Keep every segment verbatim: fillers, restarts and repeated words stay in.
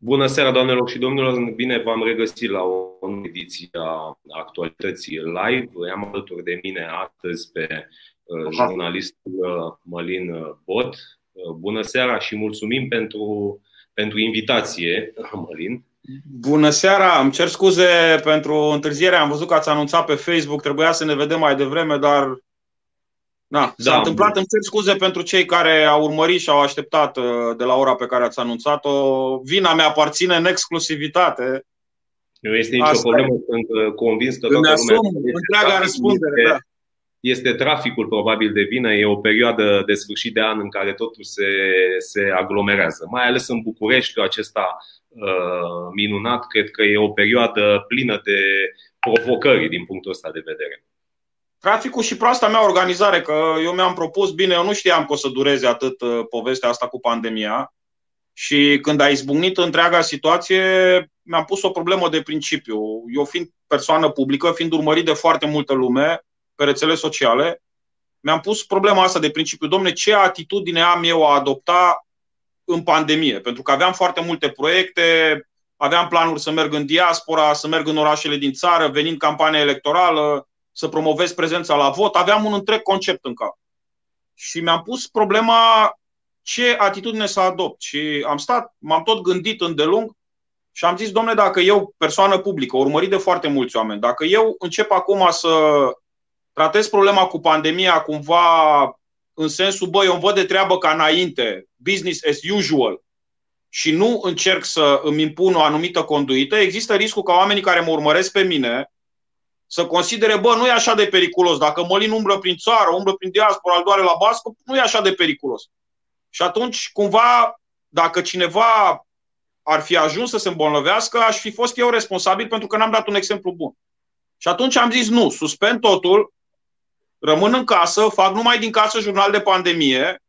Bună seara, doamnelor și domnilor! Bine v-am regăsit la o nouă ediție a Actualității Live. Am alături de mine astăzi pe jurnalistul Mălin Bot. Bună seara și mulțumim pentru, pentru invitație, Mălin. Bună seara! Îmi cer scuze pentru întârziere. Am văzut că ați anunțat pe Facebook. Trebuia să ne vedem mai devreme, dar... Na, s-a da, întâmplat, îmi cer scuze pentru cei care au urmărit și au așteptat de la ora pe care ați anunțat-o. Vina mea aparține în exclusivitate. Nu este nicio Asta problemă, e. Sunt convins că toată lumea întreaga răspundere, este, da. Este traficul probabil de vină, e o perioadă de sfârșit de an în care totul se, se aglomerează. Mai ales în București, acesta minunat, cred că e o perioadă plină de provocări din punctul ăsta de vedere. Traficul și proasta mea organizare, că eu mi-am propus, bine, eu nu știam că o să dureze atât povestea asta cu pandemia și când a izbucnit întreaga situație, mi-am pus o problemă de principiu. Eu fiind persoană publică, fiind urmărit de foarte multă lume pe rețele sociale, mi-am pus problema asta de principiu. Dom'le, ce atitudine am eu a adopta în pandemie? Pentru că aveam foarte multe proiecte, aveam planuri să merg în diaspora, să merg în orașele din țară, venind campania electorală, să promovez prezența la vot, aveam un întreg concept în cap. Și mi-am pus problema ce atitudine să adopt. Și am stat, m-am tot gândit îndelung și am zis, domnule, dacă eu, persoană publică, urmărit de foarte mulți oameni, dacă eu încep acum să tratez problema cu pandemia cumva în sensul, bă, eu îmi văd de treabă ca înainte, business as usual, și nu încerc să îmi impun o anumită conduită, există riscul ca oamenii care mă urmăresc pe mine să considere, bă, nu e așa de periculos. Dacă Mălin umblă prin țară, umblă prin diaspora, îl doare la bască, nu e așa de periculos. Și atunci, cumva, dacă cineva ar fi ajuns să se îmbolnăvească, aș fi fost eu responsabil pentru că n-am dat un exemplu bun. Și atunci am zis, nu, suspend totul, rămân în casă, fac numai din casă jurnal de pandemie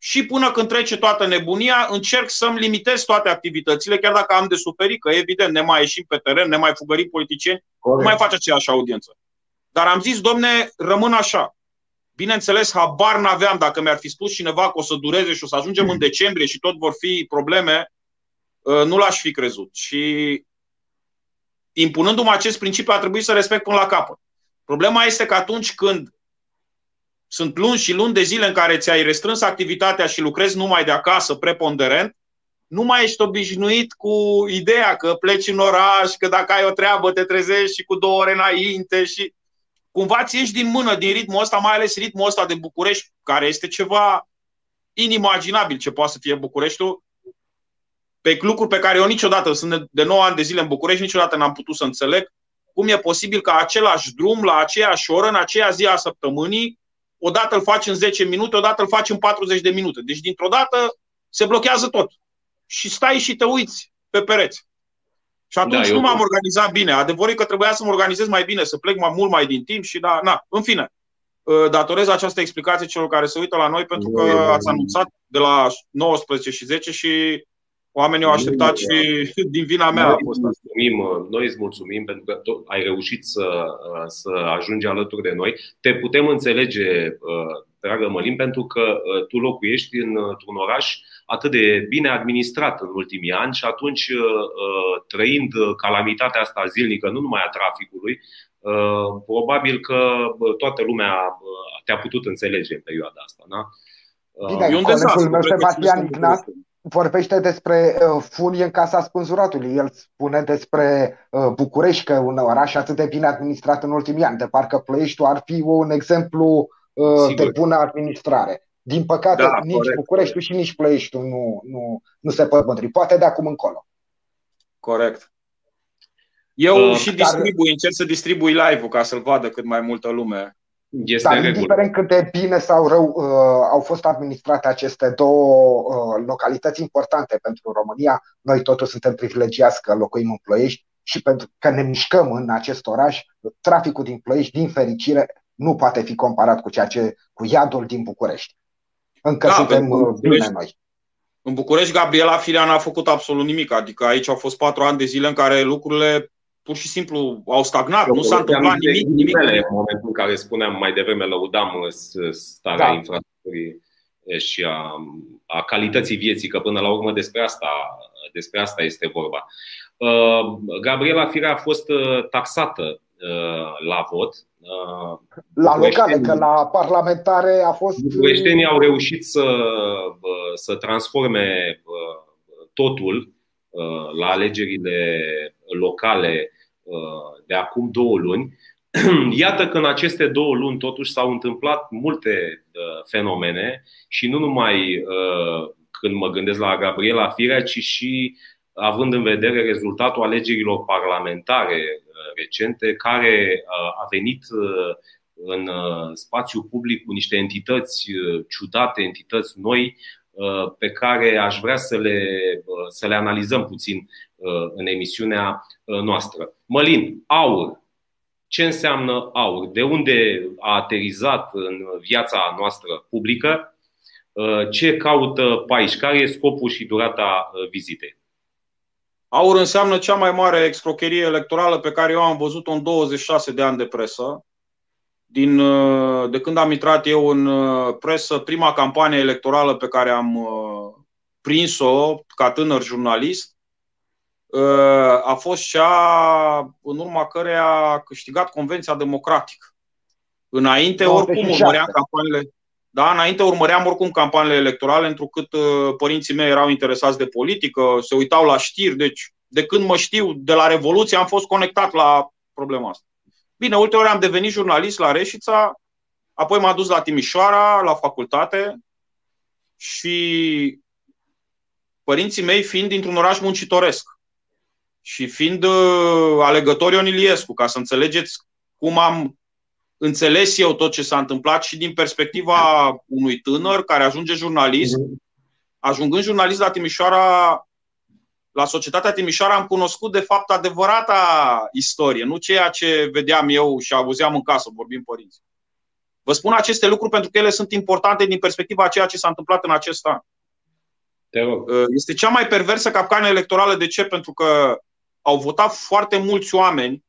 și până când trece toată nebunia, încerc să-mi limitez toate activitățile, chiar dacă am de suferit, că evident ne mai ieșim pe teren, ne mai fugărim politicieni, Corect. Nu mai face aceeași audiență. Dar am zis, domne, rămân așa. Bineînțeles, habar n-aveam, dacă mi-ar fi spus cineva că o să dureze și o să ajungem mm. în decembrie și tot vor fi probleme, nu l-aș fi crezut. Și impunându-mi acest principiu, a trebuit să respect până la capăt. Problema este că atunci când sunt luni și luni de zile în care ți-ai restrâns activitatea și lucrezi numai de acasă, preponderent, nu mai ești obișnuit cu ideea că pleci în oraș, că dacă ai o treabă te trezești și cu două ore înainte și cumva ți ieși din mână, din ritmul ăsta, mai ales ritmul ăsta de București, care este ceva inimaginabil ce poate să fie Bucureștiul, pe lucruri pe care eu niciodată, sunt de nouă ani de zile în București, niciodată n-am putut să înțeleg cum e posibil ca același drum, la aceeași oră, în aceea zi a săptămânii, odată îl faci în zece minute, odată îl faci în patruzeci de minute. Deci dintr-o dată se blochează tot. Și stai și te uiți pe pereți. Și atunci da, nu m-am organizat bine. Adevărul e că trebuia să mă organizez mai bine, să plec mai mult mai din timp și da, na, în fine. Datorez această explicație celor care se uită la noi pentru că ați anunțat de la nouăsprezece și zece și oamenii au așteptat și din vina mea. Noi îți mulțumim, noi îți mulțumim pentru că ai reușit să, să ajungi alături de noi. Te putem înțelege, dragă Mălin, pentru că tu locuiești într-un oraș atât de bine administrat în ultimii ani și atunci, trăind calamitatea asta zilnică, nu numai a traficului, probabil că toată lumea te-a putut înțelege în perioada asta. Da? Bine, e un dezastru. Vorbește despre furie în casa spânzuratului. El spune despre București, că un oraș atât de bine administrat în ultimii ani, de parcă Ploieștiul ar fi un exemplu Sigur. de bună administrare. Din păcate, da, nici corect, Bucureștiul corect. și nici Ploieștiul nu, nu, nu se pot mândri. Poate de acum încolo. Corect. Eu uh, și distribui, dar... încerc să distribui live-ul ca să-l vadă cât mai multă lume. Este Dar indiferent cât de bine sau rău uh, au fost administrate aceste două uh, localități importante pentru România, noi totuși suntem privilegiați că locuim în Ploiești și pentru că ne mișcăm în acest oraș, traficul din Ploiești, din fericire, nu poate fi comparat cu ceea ce cu iadul din București. Încă da, suntem bine noi. În București, Gabriela Firea n-a făcut absolut nimic, adică aici au fost patru ani de zile în care lucrurile pur și simplu au stagnat, eu nu s-a întâmplat nimic, nimic. În momentul în care spuneam mai devreme, lăudam starea da. infrastructurii și a, a calității vieții, că până la urmă despre asta, Despre asta este vorba. Gabriela Firea a fost taxată la vot. La locale, că la parlamentare a fost. Bucureștenii au reușit să, să transforme totul la alegerile locale de acum două luni. Iată că în aceste două luni totuși s-au întâmplat multe fenomene și nu numai când mă gândesc la Gabriela Firea, ci și având în vedere rezultatul alegerilor parlamentare recente, care a venit în spațiu public cu niște entități ciudate, entități noi, pe care aș vrea să le, să le analizăm puțin în emisiunea noastră. Mălin, Aur. Ce înseamnă Aur? De unde a aterizat în viața noastră publică? Ce caută pe aici? Care e scopul și durata vizitei? Aur înseamnă cea mai mare excrocherie electorală pe care eu am văzut-o în douăzeci și șase de ani de presă. Din, de când am intrat eu în presă, prima campanie electorală pe care am prins-o ca tânăr jurnalist a fost cea în urma căreia a câștigat Convenția Democratică. Înainte oricum urmăream campaniile, da, înainte urmăream oricum campaniile electorale, întrucât părinții mei erau interesați de politică, se uitau la știri, deci de când mă știu, de la Revoluție am fost conectat la problema asta. Bine, ulterior am devenit jurnalist la Reșița, apoi m-am dus la Timișoara, la facultate și părinții mei fiind dintr-un oraș muncitoresc, și fiind alegător Ion Iliescu, ca să înțelegeți cum am înțeles eu tot ce s-a întâmplat și din perspectiva unui tânăr care ajunge jurnalist. Ajungând jurnalist la Timișoara, la Societatea Timișoara, am cunoscut de fapt adevărata istorie, nu ceea ce vedeam eu și auzeam în casă, vorbim părinți. Vă spun aceste lucruri pentru că ele sunt importante din perspectiva a ceea ce s-a întâmplat în acest an. Este cea mai perversă capcană electorală. De ce? Pentru că au votat foarte mulți oameni,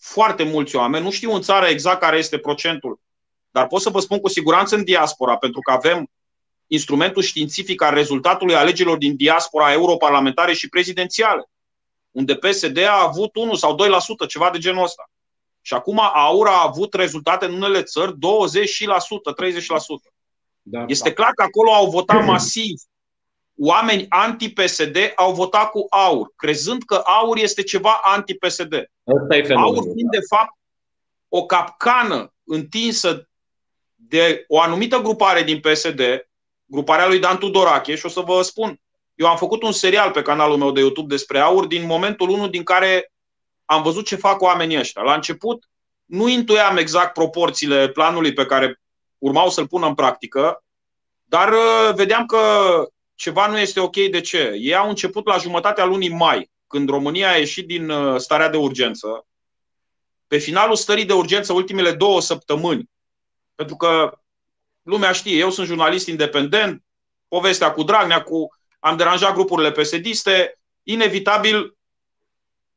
foarte mulți oameni, nu știu în țară exact care este procentul, dar pot să vă spun cu siguranță în diaspora, pentru că avem instrumentul științific al rezultatului alegerilor din diaspora, europarlamentare și prezidențiale, unde P S D a avut unu sau doi la sută, ceva de genul ăsta. Și acum Aur a avut rezultate în unele țări douăzeci la sută, treizeci la sută. Da, este da. clar că acolo au votat masiv. Oameni anti-P S D au votat cu Aur, crezând că Aur este ceva anti-P S D. Aur fiind de fapt o capcană întinsă de o anumită grupare din P S D, gruparea lui Dan Tudorache, și o să vă spun, eu am făcut un serial pe canalul meu de YouTube despre Aur din momentul unu din care am văzut ce fac oamenii ăștia. La început nu intuiam exact proporțiile planului pe care urmau să-l pună în practică, dar vedeam că ceva nu este ok. De ce? Ei au început la jumătatea lunii mai, când România a ieșit din starea de urgență. Pe finalul stării de urgență, ultimele două săptămâni, pentru că lumea știe, eu sunt jurnalist independent, povestea cu Dragnea, cu am deranjat grupurile P S D-iste, inevitabil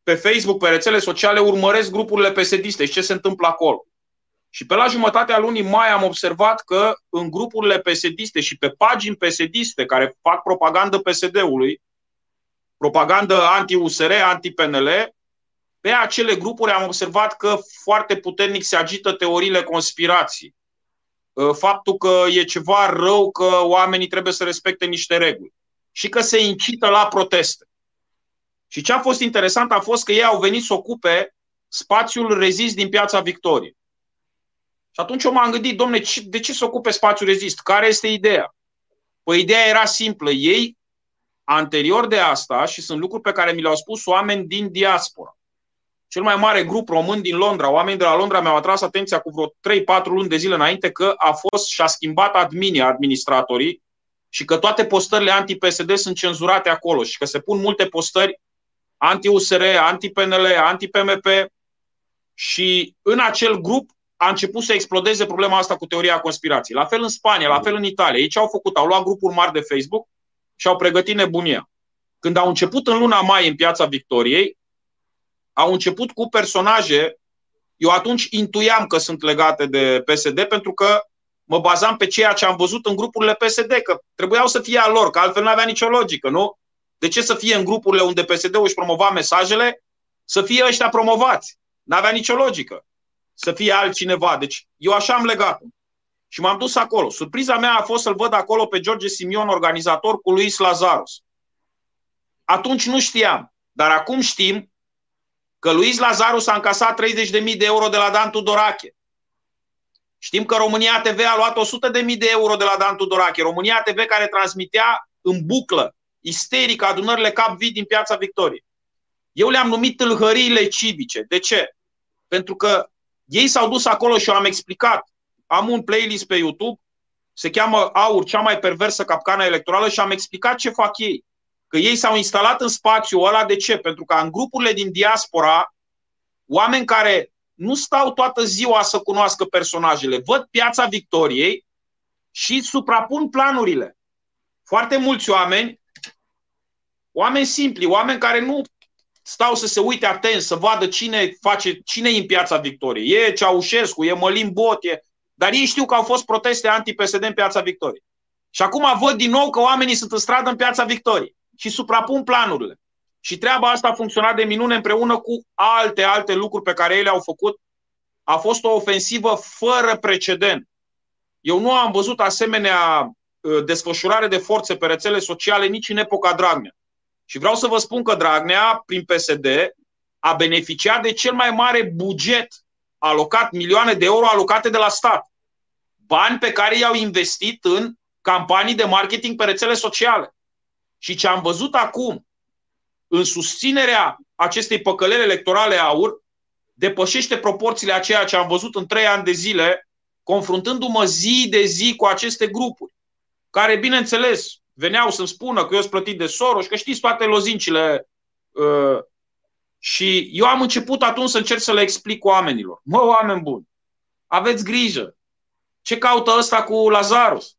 pe Facebook, pe rețele sociale, urmăresc grupurile P S D-iste și ce se întâmplă acolo. Și pe la jumătatea lunii mai am observat că în grupurile P S D-iste și pe pagini P S D-iste care fac propagandă P S D-ului, propagandă anti-U S R, anti-P N L, pe acele grupuri am observat că foarte puternic se agită teoriile conspirației. Faptul că e ceva rău, că oamenii trebuie să respecte niște reguli și că se incită la proteste. Și ce a fost interesant a fost că ei au venit să ocupe spațiul rezist din Piața Victoriei. Și atunci eu m-am gândit, domne, de ce se ocupe spațiul rezist? Care este ideea? Păi ideea era simplă. Ei, anterior de asta, și sunt lucruri pe care mi le-au spus oameni din diaspora. Cel mai mare grup român din Londra, oameni de la Londra mi-au atras atenția cu vreo trei patru luni de zile înainte că a fost și-a schimbat adminii, administratorii, și că toate postările anti-P S D sunt cenzurate acolo și că se pun multe postări anti-U S R, anti-P N L, anti-P M P și în acel grup a început să explodeze problema asta cu teoria conspirației. La fel în Spania, la fel în Italia. Ei ce au făcut? Au luat grupuri mari de Facebook și au pregătit nebunia. Când au început în luna mai în Piața Victoriei, au început cu personaje, eu atunci intuiam că sunt legate de P S D pentru că mă bazam pe ceea ce am văzut în grupurile P S D, că trebuiau să fie a lor, că altfel nu avea nicio logică, nu? De ce să fie în grupurile unde P S D-ul își promova mesajele, să fie ăștia promovați? N-avea nicio logică. Să fie altcineva. Deci eu așa am legat-o. Și m-am dus acolo. Surpriza mea a fost să-l văd acolo pe George Simion, organizator, cu Luis Lazarus. Atunci nu știam, dar acum știm că Luis Lazarus a încasat treizeci de mii de euro de la Dan Tudorache. Știm că România T V a luat o sută de mii de euro de la Dan Tudorache. România T V care transmitea în buclă, isterică, adunările cap vii din Piața Victoriei. Eu le-am numit tâlhăriile civice. De ce? Pentru că ei s-au dus acolo și eu am explicat. Am un playlist pe YouTube, se cheamă Aur, cea mai perversă capcană electorală, și am explicat ce fac ei. Că ei s-au instalat în spațiul ăla. De ce? Pentru că în grupurile din diaspora, oameni care nu stau toată ziua să cunoască personajele, văd Piața Victoriei și suprapun planurile. Foarte mulți oameni, oameni simpli, oameni care nu stau să se uite atent, să vadă cine face, cine e în Piața Victoriei. E Ceaușescu, e Mălin Bot, e... dar ei știu că au fost proteste anti-P S D în Piața Victoriei. Și acum văd din nou că oamenii sunt în stradă în Piața Victoriei și suprapun planurile. Și treaba asta a funcționat de minune împreună cu alte, alte lucruri pe care ei le-au făcut. A fost o ofensivă fără precedent. Eu nu am văzut asemenea desfășurare de forțe pe rețele sociale nici în epoca Dragnea. Și vreau să vă spun că Dragnea, prin P S D, a beneficiat de cel mai mare buget alocat, milioane de euro alocate de la stat. Bani pe care i-au investit în campanii de marketing pe rețele sociale. Și ce am văzut acum în susținerea acestei păcălele electorale Aur depășește proporțiile a ceea ce am văzut în trei ani de zile, confruntându-mă zi de zi cu aceste grupuri, care, bineînțeles, veneau să-mi spună că eu sunt plătit de Soros, că știți toate lozincile. Uh, și eu am început atunci să încerc să le explic oamenilor. Mă, oameni buni, aveți grijă. Ce caută ăsta cu Lazarus?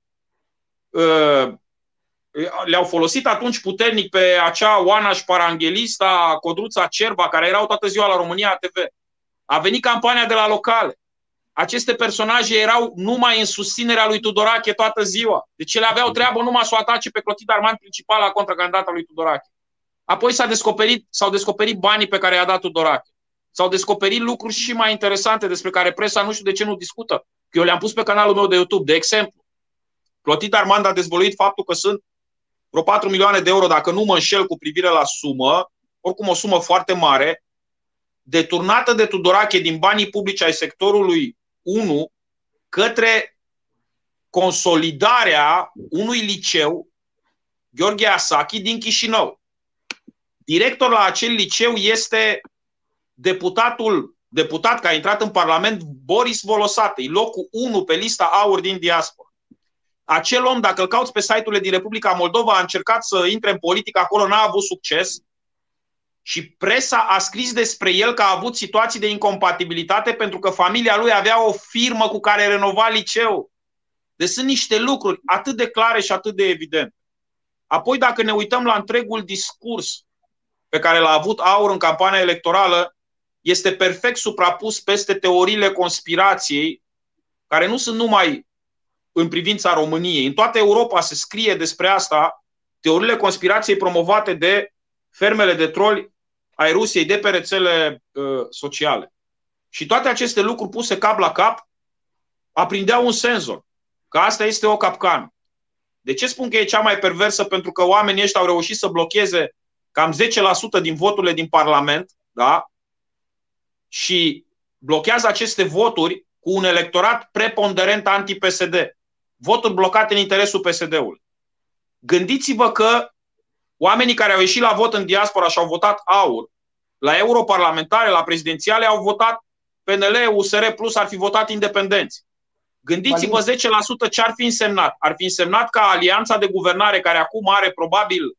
Uh, Le-au folosit atunci puternic pe acea Oanaș Paranghelista, Codruța Cerba, care erau toată ziua la România T V. A venit campania de la locale. Aceste personaje erau numai în susținerea lui Tudorache toată ziua. Deci ele aveau treabă numai să o atace pe Clotilde Armand, principala contracandidată lui Tudorache. Apoi s-a descoperit, s-au descoperit banii pe care i-a dat Tudorache. S-au descoperit lucruri și mai interesante despre care presa nu știu de ce nu discută. Că eu le-am pus pe canalul meu de YouTube. De exemplu, Clotilde Armand a dezvăluit faptul că sunt vreo patru milioane de euro, dacă nu mă înșel cu privire la sumă, oricum o sumă foarte mare, deturnată de Tudorache din banii publici ai sectorului unu către consolidarea unui liceu, Gheorghe Asachi, din Chișinău. Director la acel liceu este deputatul, deputat care a intrat în Parlament, Boris Volosatei, locul unu pe lista Aur din diaspora. Acel om, dacă îl cauți pe site-urile din Republica Moldova, a încercat să intre în politică acolo, n-a avut succes și presa a scris despre el că a avut situații de incompatibilitate pentru că familia lui avea o firmă cu care renova liceul. Deci sunt niște lucruri atât de clare și atât de evidente. Apoi, dacă ne uităm la întregul discurs pe care l-a avut Aur în campania electorală, este perfect suprapus peste teoriile conspirației, care nu sunt numai în privința României. În toată Europa se scrie despre asta, teoriile conspirației promovate de fermele de troli ai Rusiei de pe rețele uh, sociale. Și toate aceste lucruri puse cap la cap aprindeau un senzor, că asta este o capcană. De ce spun că e cea mai perversă? Pentru că oamenii ăștia au reușit să blocheze cam zece la sută din voturile din Parlament, da? Și blochează aceste voturi cu un electorat preponderent anti-P S D. Voturi blocate în interesul P S D-ului. Gândiți-vă că oamenii care au ieșit la vot în diaspora și au votat Aur, la europarlamentare, la prezidențiale, au votat P N L, U S R plus, ar fi votat independenți. Gândiți-vă zece la sută ce ar fi însemnat. Ar fi însemnat ca alianța de guvernare, care acum are probabil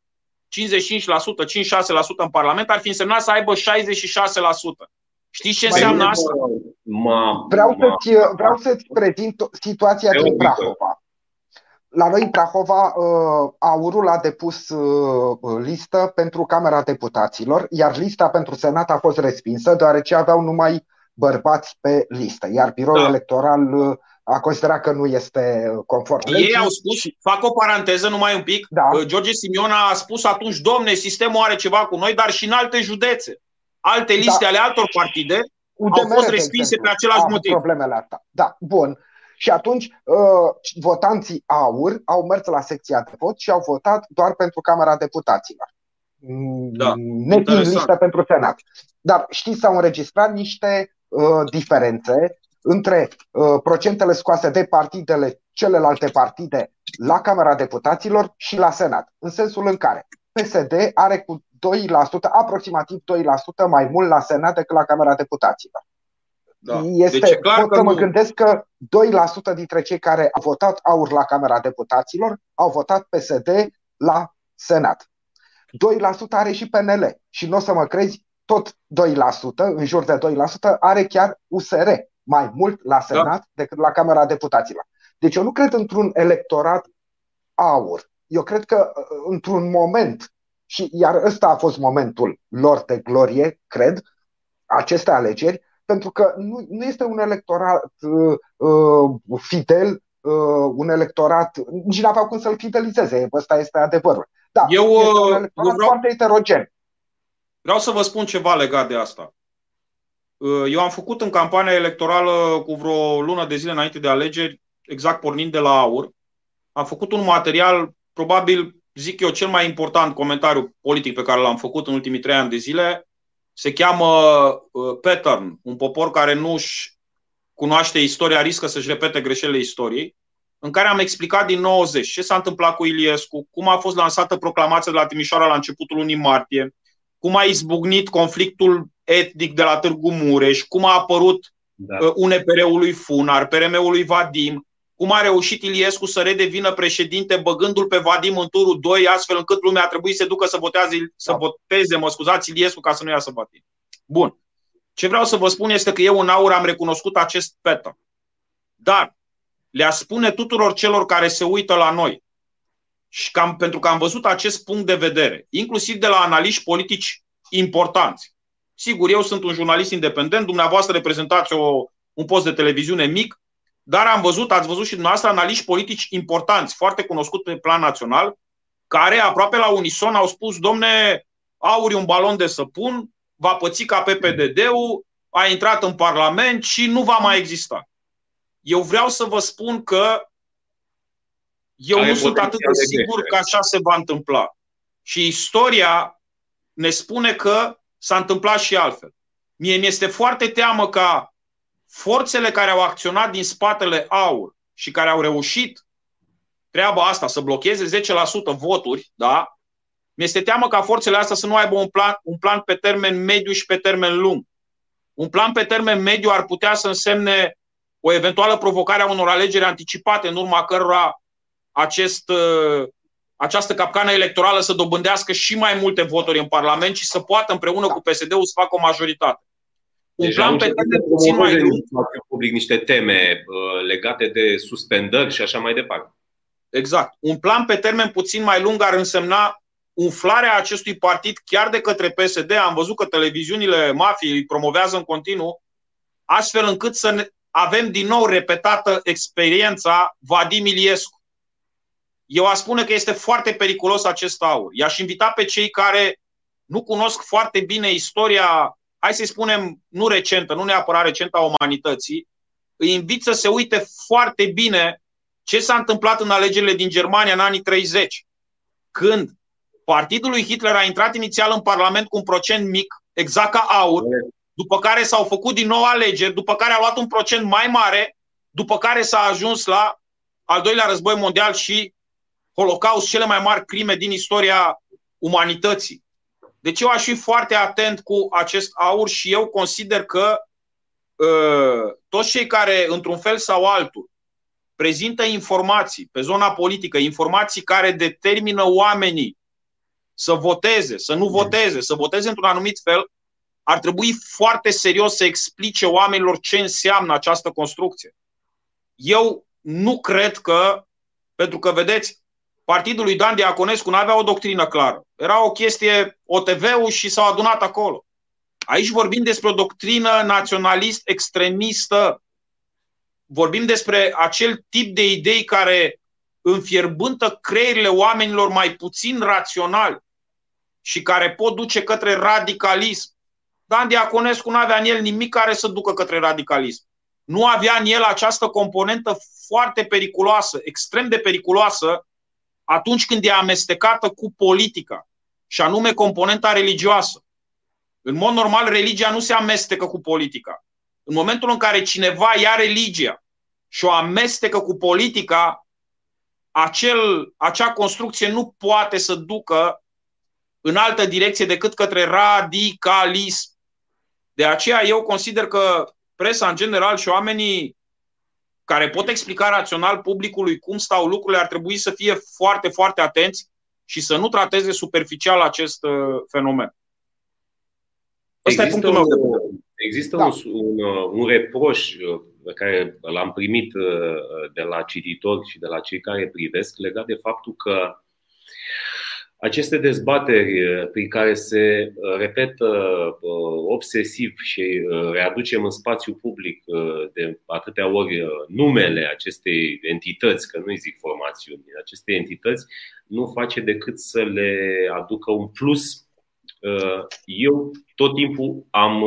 cincizeci și cinci la sută, cincizeci și șase la sută în Parlament, ar fi însemnat să aibă șaizeci și șase la sută. Știți ce înseamnă asta? Ma, vreau, ma, să-ți, vreau să-ți prezint situația din Prahova. La noi în Prahova, Aurul a depus listă pentru Camera Deputaților, iar lista pentru Senat a fost respinsă, deoarece aveau numai bărbați pe listă, iar biroul da. electoral a considerat că nu este conform. Ei au spus, fac o paranteză numai un pic, da. George Simion a spus atunci, domne, sistemul are ceva cu noi, dar și în alte județe. Alte liste da. ale altor partide U D M R, au fost respinse pe același motiv. Problemele astea. Da, bun. Și atunci votanții AUR au mers la secția de vot și au votat doar pentru Camera Deputaților. Da, nefiind listă pentru Senat. Dar știți, s-au înregistrat niște uh, diferențe între uh, procentele scoase de partidele celelalte partide la Camera Deputaților și la Senat, în sensul în care P S D are cu doi la sută, aproximativ doi la sută mai mult la Senat decât la Camera Deputaților. Da. Este, deci, clar pot că să mă nu... gândesc că doi la sută dintre cei care au votat AUR la Camera Deputaților au votat P S D la Senat. doi la sută are și P N L și nu o să mă crezi, tot doi la sută, în jur de doi la sută, are chiar U S R, mai mult la Senat da. decât la Camera Deputaților. Deci eu nu cred într-un electorat AUR, eu cred că într-un moment, și iar ăsta a fost momentul lor de glorie, cred, aceste alegeri, pentru că nu, nu este un electorat uh, fidel, uh, un electorat, nici n-aveau cum să-l fidelizeze, ăsta este adevărul. Da, eu, este un electorat eu vreau, foarte heterogen. Vreau să vă spun ceva legat de asta. Eu am făcut în campania electorală cu vreo lună de zile înainte de alegeri, exact pornind de la AUR, am făcut un material, probabil, zic eu, cel mai important comentariu politic pe care l-am făcut în ultimii trei ani de zile. Se cheamă Pattern, un popor care nu-și cunoaște istoria riscă să-și repete greșelile istoriei, în care am explicat din nouăzeci ce s-a întâmplat cu Iliescu, cum a fost lansată proclamația de la Timișoara la începutul lunii martie, cum a izbucnit conflictul etnic de la Târgu Mureș, cum a apărut da. U N P R-ului Funar, P R M-ului Vadim, cum a reușit Iliescu să redevină președinte băgându-l pe Vadim în turul doi, astfel încât lumea a trebuit să ducă să, votează, să voteze, mă scuzați, Iliescu ca să nu iasă Vadim. Bun. Ce vreau să vă spun este că eu în AUR am recunoscut acest pattern. Dar le-a spune tuturor celor care se uită la noi, și cam, pentru că am văzut acest punct de vedere, inclusiv de la analiști politici importanți. Sigur, eu sunt un jurnalist independent, dumneavoastră reprezentați o, un post de televiziune mic, dar am văzut, ați văzut și dumneavoastră, analiști politici importanți, foarte cunoscuți pe plan național, care aproape la unison au spus, domne, AUR e un balon de săpun, va păți ca P P D D-ul, a intrat în Parlament și nu va mai exista. Eu vreau să vă spun că eu Ai nu sunt atât de sigur că așa se va întâmpla. Și istoria ne spune că s-a întâmplat și altfel. Mie mi-este foarte teamă ca forțele care au acționat din spatele AUR și care au reușit treaba asta, să blocheze zece la sută voturi, da? Mi-este teamă ca forțele astea să nu aibă un plan, un plan pe termen mediu și pe termen lung. Un plan pe termen mediu ar putea să însemne o eventuală provocare a unor alegeri anticipate, în urma cărora acest, această capcană electorală să dobândească și mai multe voturi în Parlament și să poată împreună cu P S D-ul să facă o majoritate. Un Deja plan pe termen puțin mai lung. Public niște teme uh, legate de suspendări și așa mai departe. Exact. Un plan pe termen puțin mai lung ar însemna umflarea acestui partid chiar de către P S D. Am văzut că televiziunile mafiei promovează în continuu, astfel încât să ne avem din nou repetată experiența Vadim Iliescu. Eu aș spune că este foarte periculos acest AUR. I-aș invita pe cei care nu cunosc foarte bine istoria, hai să-i spunem, nu recentă, nu neapărat recentă a umanității, îi invit să se uite foarte bine ce s-a întâmplat în alegerile din Germania în anii treizeci, când partidul lui Hitler a intrat inițial în Parlament cu un procent mic, exact ca AUR, după care s-au făcut din nou alegeri, după care a luat un procent mai mare, după care s-a ajuns la al doilea război mondial și Holocaust, cele mai mari crime din istoria umanității. Deci eu aș fi foarte atent cu acest AUR și eu consider că uh, toți cei care, într-un fel sau altul, prezintă informații pe zona politică, informații care determină oamenii să voteze, să nu voteze, să voteze într-un anumit fel, ar trebui foarte serios să explice oamenilor ce înseamnă această construcție. Eu nu cred că, pentru că, vedeți, partidul lui Dan Diaconescu nu avea o doctrină clară. Era o chestie O T V-ul și s-au adunat acolo. Aici vorbim despre o doctrină naționalist-extremistă Vorbim despre acel tip de idei care înfierbântă creierile oamenilor mai puțin raționali și care pot duce către radicalism. Dan Diaconescu nu avea în el nimic care să ducă către radicalism. Nu avea în el această componentă foarte periculoasă, extrem de periculoasă, atunci când e amestecată cu politica, și anume componenta religioasă. În mod normal, religia nu se amestecă cu politica. În momentul în care cineva ia religia și o amestecă cu politica, acel, acea construcție nu poate să ducă în altă direcție decât către radicalism. De aceea eu consider că presa în general și oamenii care pot explica rațional publicului cum stau lucrurile ar trebui să fie foarte, foarte atenți și să nu trateze superficial acest fenomen. Asta există e punctul meu. Un, există da. un, un reproș pe care l-am primit de la cititori și de la cei care privesc legat de faptul că aceste dezbateri prin care se repetă obsesiv și readucem în spațiu public de atâtea ori numele acestei entități, că nu-i zic formațiuni, aceste entități nu face decât să le aducă un plus. Eu tot timpul am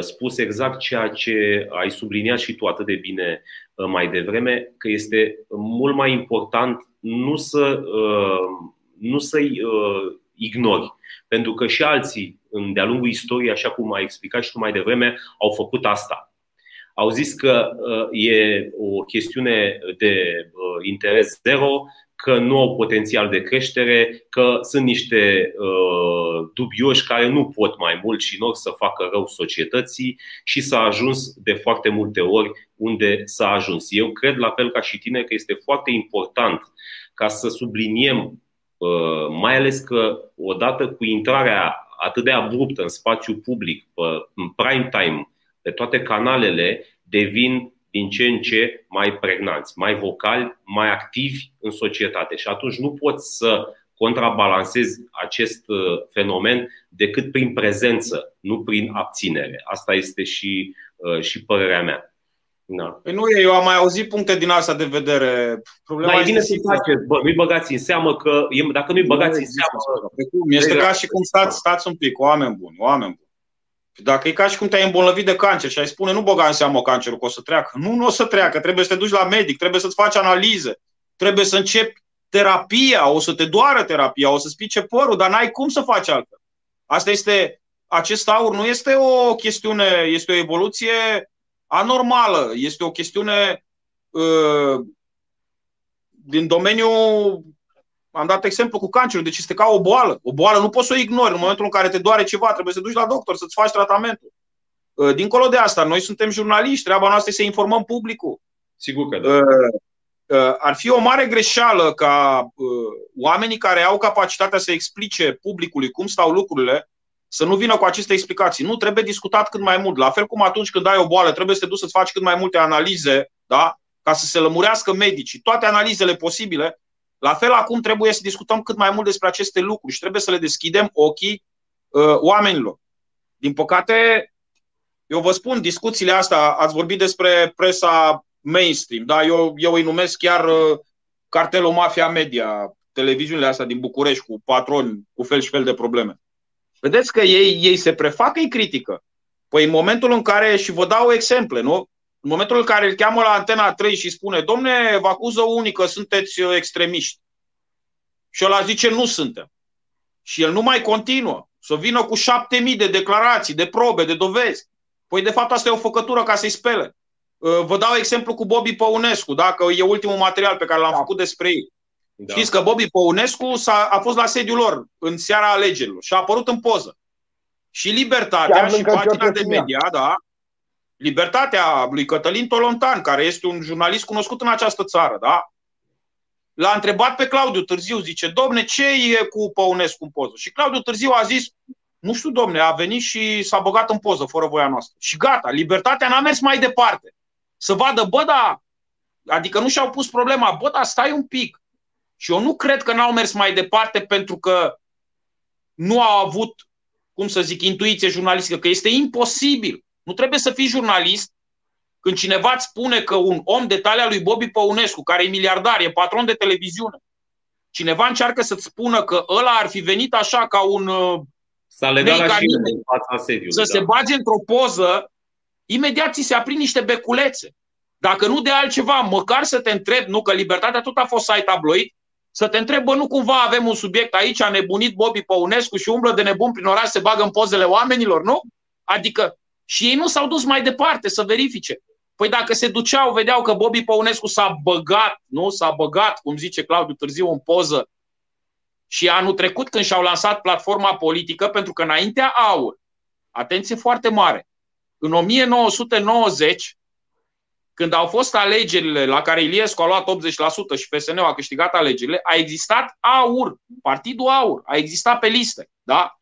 spus exact ceea ce ai subliniat și tu atât de bine mai devreme, că este mult mai important nu să... nu să-i uh, ignori, pentru că și alții, de-a lungul istoriei, așa cum ai explicat și tu mai devreme, au făcut asta. Au zis că uh, e o chestiune de uh, interes zero, că nu au potențial de creștere, că sunt niște uh, dubioși care nu pot mai mult și nor să facă rău societății, și s-a ajuns de foarte multe ori unde s-a ajuns. Eu cred, la fel ca și tine, că este foarte important ca să subliniem, mai ales că odată cu intrarea atât de abruptă în spațiu public, în prime time, pe toate canalele, devin din ce în ce mai pregnanți, mai vocali, mai activi în societate. Și atunci nu poți să contrabalancezi acest fenomen decât prin prezență, nu prin abținere. Asta este și, și părerea mea. Da. Păi nu, eu am mai auzit puncte din asta de vedere. Problema mai bine să-i faceți, bă, nu-i băgați în seamă că, dacă nu-i băgați în seamă că... Este ca și cum stați, stați un pic, oameni buni, oameni buni. Dacă e ca și cum te-ai îmbolnăvit de cancer și ai spune nu băga în seamă cancerul că o să treacă. Nu, nu o să treacă, trebuie să te duci la medic, trebuie să-ți faci analize, trebuie să începi terapia, o să te doară terapia, o să-ți pice părul, dar n-ai cum să faci altfel. Asta este, acest aur nu este o chestiune, este o evoluție anormală, este o chestiune uh, din domeniul, am dat exemplu cu cancerul, deci este ca o boală. O boală nu poți să o ignori, în momentul în care te doare ceva trebuie să te duci la doctor, să-ți faci tratamentul. Uh, dincolo de asta, noi suntem jurnaliști, treaba noastră este să informăm publicul. Sigur că da. uh, uh, Ar fi o mare greșeală ca uh, oamenii care au capacitatea să explice publicului cum stau lucrurile să nu vină cu aceste explicații. Nu, trebuie discutat cât mai mult. La fel cum atunci când ai o boală, trebuie să te duci să-ți faci cât mai multe analize, da? Ca să se lămurească medicii. Toate analizele posibile. La fel acum trebuie să discutăm cât mai mult despre aceste lucruri și trebuie să le deschidem ochii uh, oamenilor. Din păcate, eu vă spun, discuțiile astea, ați vorbit despre presa mainstream, da? Eu, eu îi numesc chiar uh, cartelul Mafia Media, televiziunile astea din București cu patroni, cu fel și fel de probleme. Vedeți că ei, ei se prefac că-i critică. Păi în momentul în care, și vă dau exemple, nu? În momentul în care îl cheamă la Antena trei și spune domne, vă acuză unii că sunteți extremiști. Și ăla zice nu suntem. Și el nu mai continuă. Să vină cu șapte mii de declarații, de probe, de dovezi. Păi de fapt asta e o făcătură ca să-i spele. Vă dau exemplu cu Bobby Păunescu, da? Că e ultimul material pe care l-am făcut despre ei. Da. Știți că Bobby Păunescu s-a, a fost la sediul lor în seara alegerilor și a apărut în poză. Și Libertatea și pagina de media, da, Libertatea lui Cătălin Tolontan, care este un jurnalist cunoscut în această țară, da, l-a întrebat pe Claudiu Târziu, zice, domne, ce e cu Păunescu în poză? Și Claudiu Târziu a zis, nu știu, domne, a venit și s-a băgat în poză fără voia noastră. Și gata, Libertatea n-a mers mai departe. Să vadă, bă, da, adică nu și-au pus problema, bă, da, stai un pic. Și eu nu cred că n-au mers mai departe pentru că nu au avut, cum să zic, intuiție jurnalistică, că este imposibil. Nu trebuie să fii jurnalist Când cineva îți spune că un om de talia lui Bobby Păunescu, care e miliardar, e patron de televiziune, cineva încearcă să-ți spună că ăla ar fi venit așa ca un... S-a legat la șine în fața sediului, să da. se bage într-o poză, imediat ți se aprind niște beculețe. Dacă nu de altceva, măcar să te întreb, nu că Libertatea tot a fost site tabloid, să te întreb, bă, nu cumva avem un subiect aici, a nebunit Bobby Păunescu și umblă de nebun prin oraș, se bagă în pozele oamenilor, nu? Adică și ei nu s-au dus mai departe să verifice. Păi dacă se duceau, vedeau că Bobby Păunescu s-a băgat, nu? S-a băgat, cum zice Claudiu Târziu, în poză. Și anul trecut când și-au lansat platforma politică, pentru că înaintea Aur, atenție foarte mare, în o mie nouă sute nouăzeci, când au fost alegerile la care Iliescu a luat optzeci la sută și P S N-ul a câștigat alegerile, a existat Aur, Partidul Aur, a existat pe liste, da?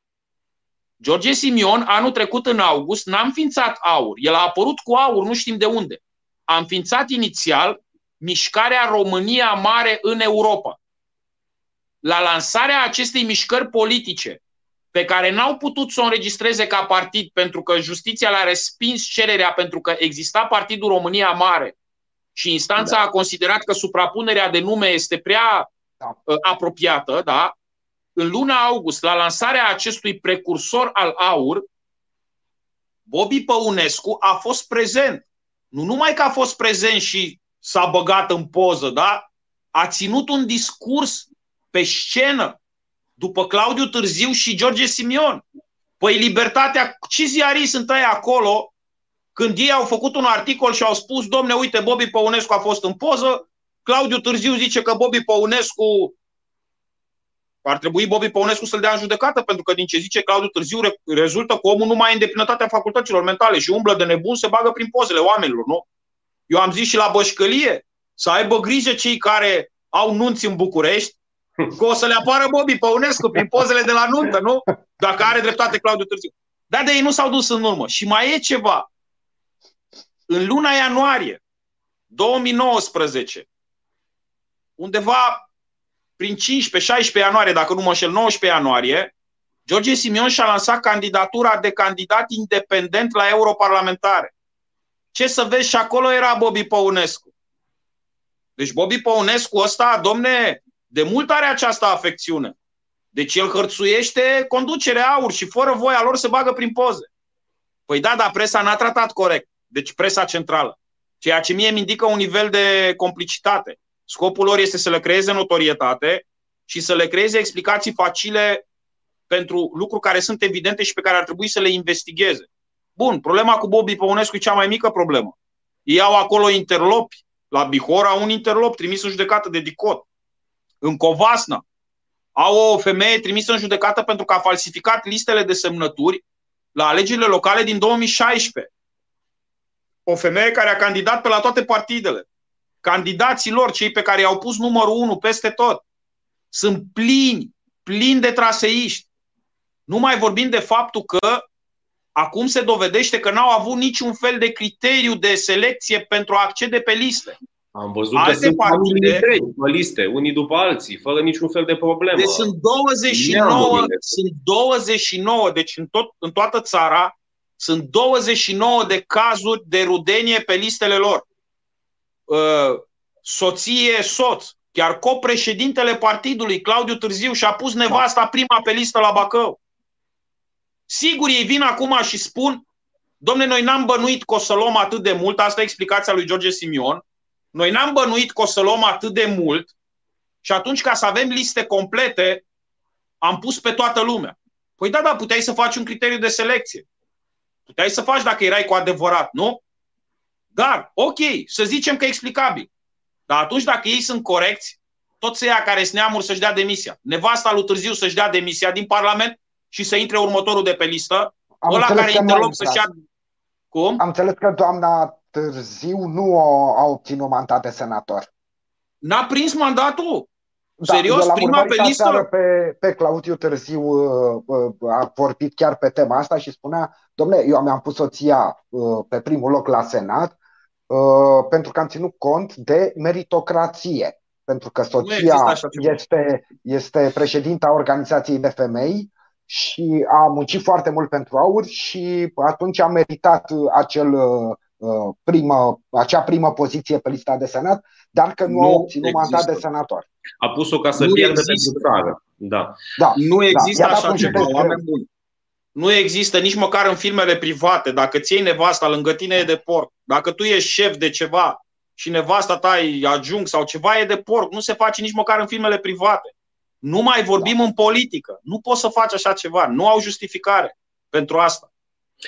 George Simion, anul trecut în august, n-a înființat Aur. El a apărut cu Aur, nu știm de unde. A înființat inițial mișcarea România Mare în Europa. La lansarea acestei mișcări politice, pe care n-au putut să o înregistreze ca partid, pentru că justiția le-a respins cererea, pentru că exista Partidul România Mare și instanța da. a considerat că suprapunerea de nume este prea da. apropiată, da? În luna august, la lansarea acestui precursor al Aur, Bobby Păunescu a fost prezent. Nu numai că a fost prezent și s-a băgat în poză, da? A ținut un discurs pe scenă după Claudiu Târziu și George Simion. Păi Libertatea, ce ziarii sunt aia acolo când ei au făcut un articol și au spus, domne, uite, Bobby Păunescu a fost în poză, Claudiu Târziu zice că Bobby Păunescu... Ar trebui Bobby Păunescu să-l dea în judecată, pentru că din ce zice Claudiu Târziu rezultă că omul nu mai e în deplinătatea facultăților mentale și umblă de nebun, se bagă prin pozele oamenilor, nu? Eu am zis și la bășcălie să aibă grijă cei care au nunți în București, că o să le apară Bobby Păunescu prin pozele de la nuntă, nu? Dacă are dreptate Claudiu Târziu. Dar de ei nu s-au dus în urmă. Și mai e ceva. În luna ianuarie două mii nouăsprezece, undeva prin cincisprezece șaisprezece ianuarie, dacă nu mă înșel, nouăsprezece ianuarie, George Simion și-a lansat candidatura de candidat independent la europarlamentare. Ce să vezi, și acolo era Bobby Păunescu. Deci Bobby Păunescu ăsta, domne, de mult are această afecțiune. Deci el hărțuiește conducerea Aur și fără voia lor se bagă prin poze. Păi da, dar presa n-a tratat corect. Deci presa centrală. Ceea ce mie îmi indică un nivel de complicitate. Scopul lor este să le creeze notorietate și să le creeze explicații facile pentru lucruri care sunt evidente și pe care ar trebui să le investigheze. Bun, problema cu Bobby Păunescu e cea mai mică problemă. Ei au acolo interlopi. La Bihor au un interlop trimis în judecată de dicot. În Covasna au o femeie trimisă în judecată pentru că a falsificat listele de semnături la alegerile locale din două mii șaisprezece. O femeie care a candidat pe la toate partidele. Candidații lor, cei pe care i-au pus numărul unu peste tot, sunt plini, plini de traseiști. Nu mai vorbim de faptul că acum se dovedește că n-au avut niciun fel de criteriu de selecție pentru a accede pe liste. Am văzut alte că sunt partide, pe liste, unii după alții, fără niciun fel de problemă. Deci sunt douăzeci și nouă, sunt douăzeci și nouă, deci în, tot, în toată țara sunt douăzeci și nouă de cazuri de rudenie pe listele lor. Soție, soț. Chiar copreședintele partidului, Claudiu Târziu, și-a pus nevasta prima pe listă la Bacău. Sigur, ei vin acum și spun, domne, noi n-am bănuit că o să luăm atât de mult. Asta e explicația lui George Simion. Noi n-am bănuit că o să luăm atât de mult. Și atunci, ca să avem liste complete, am pus pe toată lumea. Păi da, da, puteai să faci un criteriu de selecție. Puteai să faci dacă erai cu adevărat, nu? Dar, ok, să zicem că e explicabil. Dar atunci dacă ei sunt corecți, toți ăia care sunt neamuri să-și dea demisia. Nevasta lui Târziu să-și dea demisia din Parlament și să intre următorul de pe listă. Am ăla care interlop să-și ia... Cum? Am înțeles că doamna Târziu nu a obținut mandat de senator. N-a prins mandatul? Da, serios? Prima pe listă? Pe, pe Claudiu Târziu a vorbit chiar pe tema asta și spunea, dom'le, eu mi-am pus soția pe primul loc la Senat pentru că am ținut cont de meritocrație, pentru că soția este, este președinta organizației de femei și a muncit foarte mult pentru Aur și atunci a meritat acel primă, acea primă poziție pe lista de senat, dar că nu, nu a obținut mandat de senator. A pus-o ca să pierdă pentru țară. Da. Da. Nu există da. așa ceva, oameni buni. Nu există nici măcar în filmele private. Dacă ți iei nevasta lângă tine, e de porc. Dacă tu ești șef de ceva și nevasta ta e adjunct sau ceva, e de porc. Nu se face nici măcar în filmele private. Nu mai vorbim da. în politică. Nu poți să faci așa ceva. Nu au justificare pentru asta.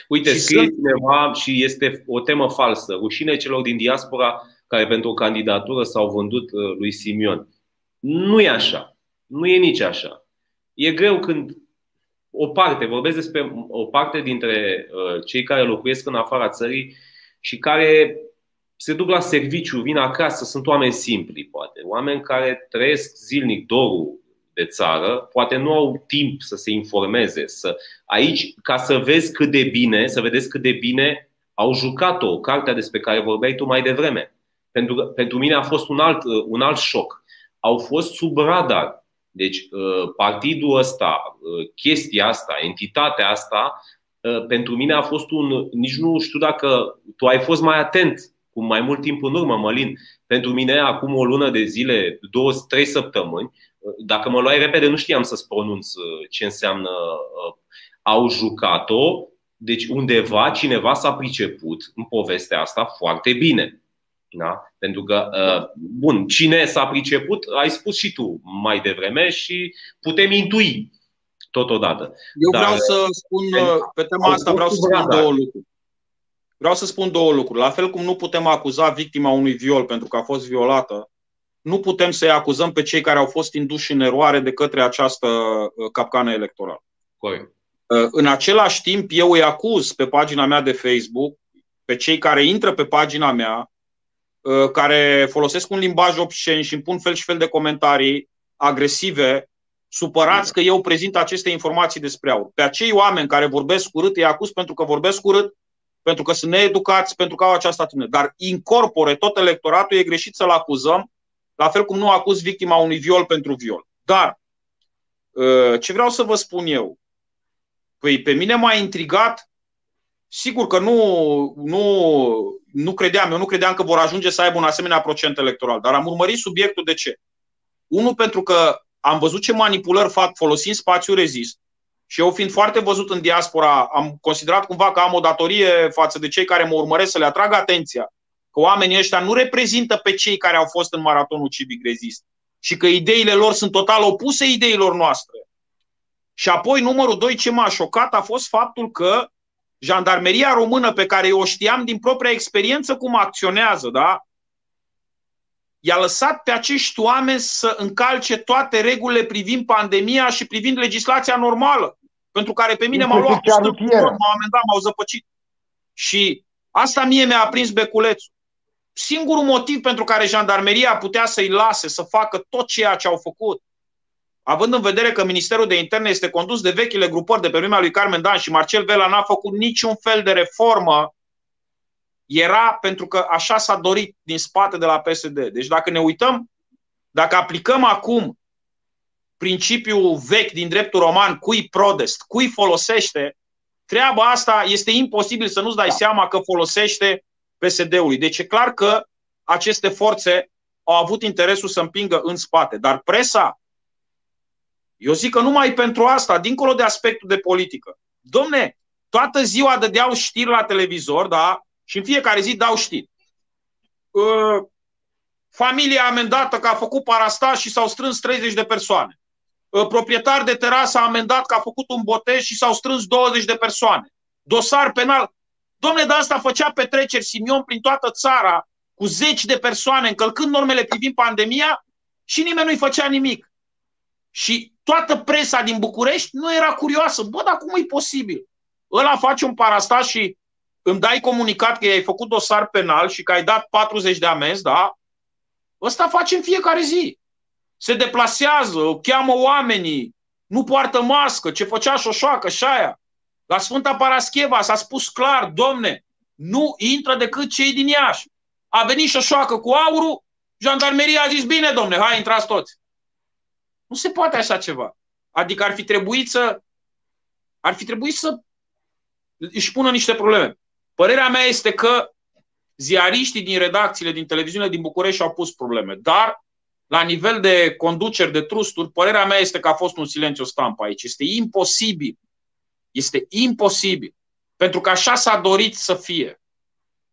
Uite, scrie cineva și este o temă falsă. Rușine celor din diaspora care pentru o candidatură s-au vândut lui Simion. Nu e așa. Nu e nici așa. E greu când o parte, vorbesc despre o parte dintre cei care locuiesc în afara țării și care se duc la serviciu, vin acasă, sunt oameni simpli, poate. Oameni care trăiesc zilnic dorul de țară, poate nu au timp să se informeze, să aici ca să vezi cât de bine, să vedeți cât de bine au jucat-o cartea despre care vorbeai tu mai devreme. Pentru că pentru mine a fost un alt un alt șoc. Au fost sub radar. Deci partidul ăsta, chestia asta, entitatea asta, pentru mine a fost un, nici nu știu dacă tu ai fost mai atent cu mai mult timp în urmă, Mălin. Pentru mine acum o lună de zile, două, trei săptămâni, dacă mă luai repede, nu știam să-ți pronunț ce înseamnă au jucat-o. Deci undeva cineva s-a priceput în povestea asta foarte bine. Da? Pentru că, bun, cine s-a priceput, ai spus și tu mai devreme și putem intui totodată. Eu Dar vreau să spun, pe tema asta vreau să spun două lucruri. Vreau să spun două lucruri. La fel cum nu putem acuza victima unui viol pentru că a fost violată, nu putem să-i acuzăm pe cei care au fost induși în eroare de către această capcană electorală. Corect. În același timp, eu îi acuz pe pagina mea de Facebook, pe cei care intră pe pagina mea, care folosesc un limbaj obscen și îmi pun fel și fel de comentarii agresive, supărați că eu prezint aceste informații despre Aur. Pe acei oameni care vorbesc urât, îi acuz pentru că vorbesc urât, pentru că sunt needucați, pentru că au această atitudine. Dar incorpore tot electoratul, e greșit să-l acuzăm, la fel cum nu acuz victima unui viol pentru viol. Dar ce vreau să vă spun eu? Păi pe mine m-a intrigat. Sigur că nu, nu, nu credeam, eu nu credeam că vor ajunge să aibă un asemenea procent electoral, dar am urmărit subiectul de ce. Unul, pentru că am văzut ce manipulări fac folosind spațiul rezist și eu fiind foarte văzut în diaspora, am considerat cumva că am o datorie față de cei care mă urmăresc să le atrag atenția, că oamenii ăștia nu reprezintă pe cei care au fost în maratonul civic rezist și că ideile lor sunt total opuse ideilor noastre. Și apoi numărul doi, ce m-a șocat a fost faptul că jandarmeria română, pe care o știam din propria experiență cum acționează, da? I-a lăsat pe acești oameni să încalce toate regulile privind pandemia și privind legislația normală, pentru care pe mine m-au luat cu stâmpul, m-au amendat, m-au zăpăcit. Și asta mie mi-a aprins beculețul. Singurul motiv pentru care jandarmeria putea să-i lase să facă tot ceea ce au făcut, având în vedere că Ministerul de Interne este condus de vechile grupări de pe vremea lui Carmen Dan și Marcel Vela n-a făcut niciun fel de reformă, era pentru că așa s-a dorit din spate de la P S D. Deci dacă ne uităm, dacă aplicăm acum principiul vechi din dreptul roman, cui prodest, cui folosește, treaba asta este imposibil să nu-ți dai seama că folosește P S D-ului. Deci e clar că aceste forțe au avut interesul să împingă în spate. Dar presa, eu zic că numai pentru asta, dincolo de aspectul de politică. Domne, toată ziua dădeau știri la televizor, da? Și în fiecare zi dau știri. Familia amendată că a făcut parastas și s-au strâns treizeci de persoane. Proprietar de terasă amendat că a făcut un botez și s-au strâns douăzeci de persoane. Dosar penal. Domne, de asta făcea petreceri Simion prin toată țara cu zeci de persoane, încălcând normele privind pandemia și nimeni nu-i făcea nimic. Și toată presa din București nu era curioasă. Bă, dar cum e posibil? Ăla face un parastas și îmi dai comunicat că i-ai făcut dosar penal și că ai dat patruzeci de amenzi, da? Ăsta face în fiecare zi. Se deplasează, cheamă oamenii, nu poartă mască, ce făcea Șoșoacă și aia. La Sfânta Parascheva s-a spus clar, domne, nu intră decât cei din Iași. A venit Șoșoacă cu aurul, jandarmeria a zis, bine, domne, hai, intrați toți. Nu se poate așa ceva. Adică ar fi trebuit să ar fi trebuit să își pună niște probleme. Părerea mea este că ziariștii din redacțiile, din televiziunile din București au pus probleme. Dar, la nivel de conduceri, de trusturi, părerea mea este că a fost un silențiu stampa aici. Este imposibil. Este imposibil. Pentru că așa s-a dorit să fie.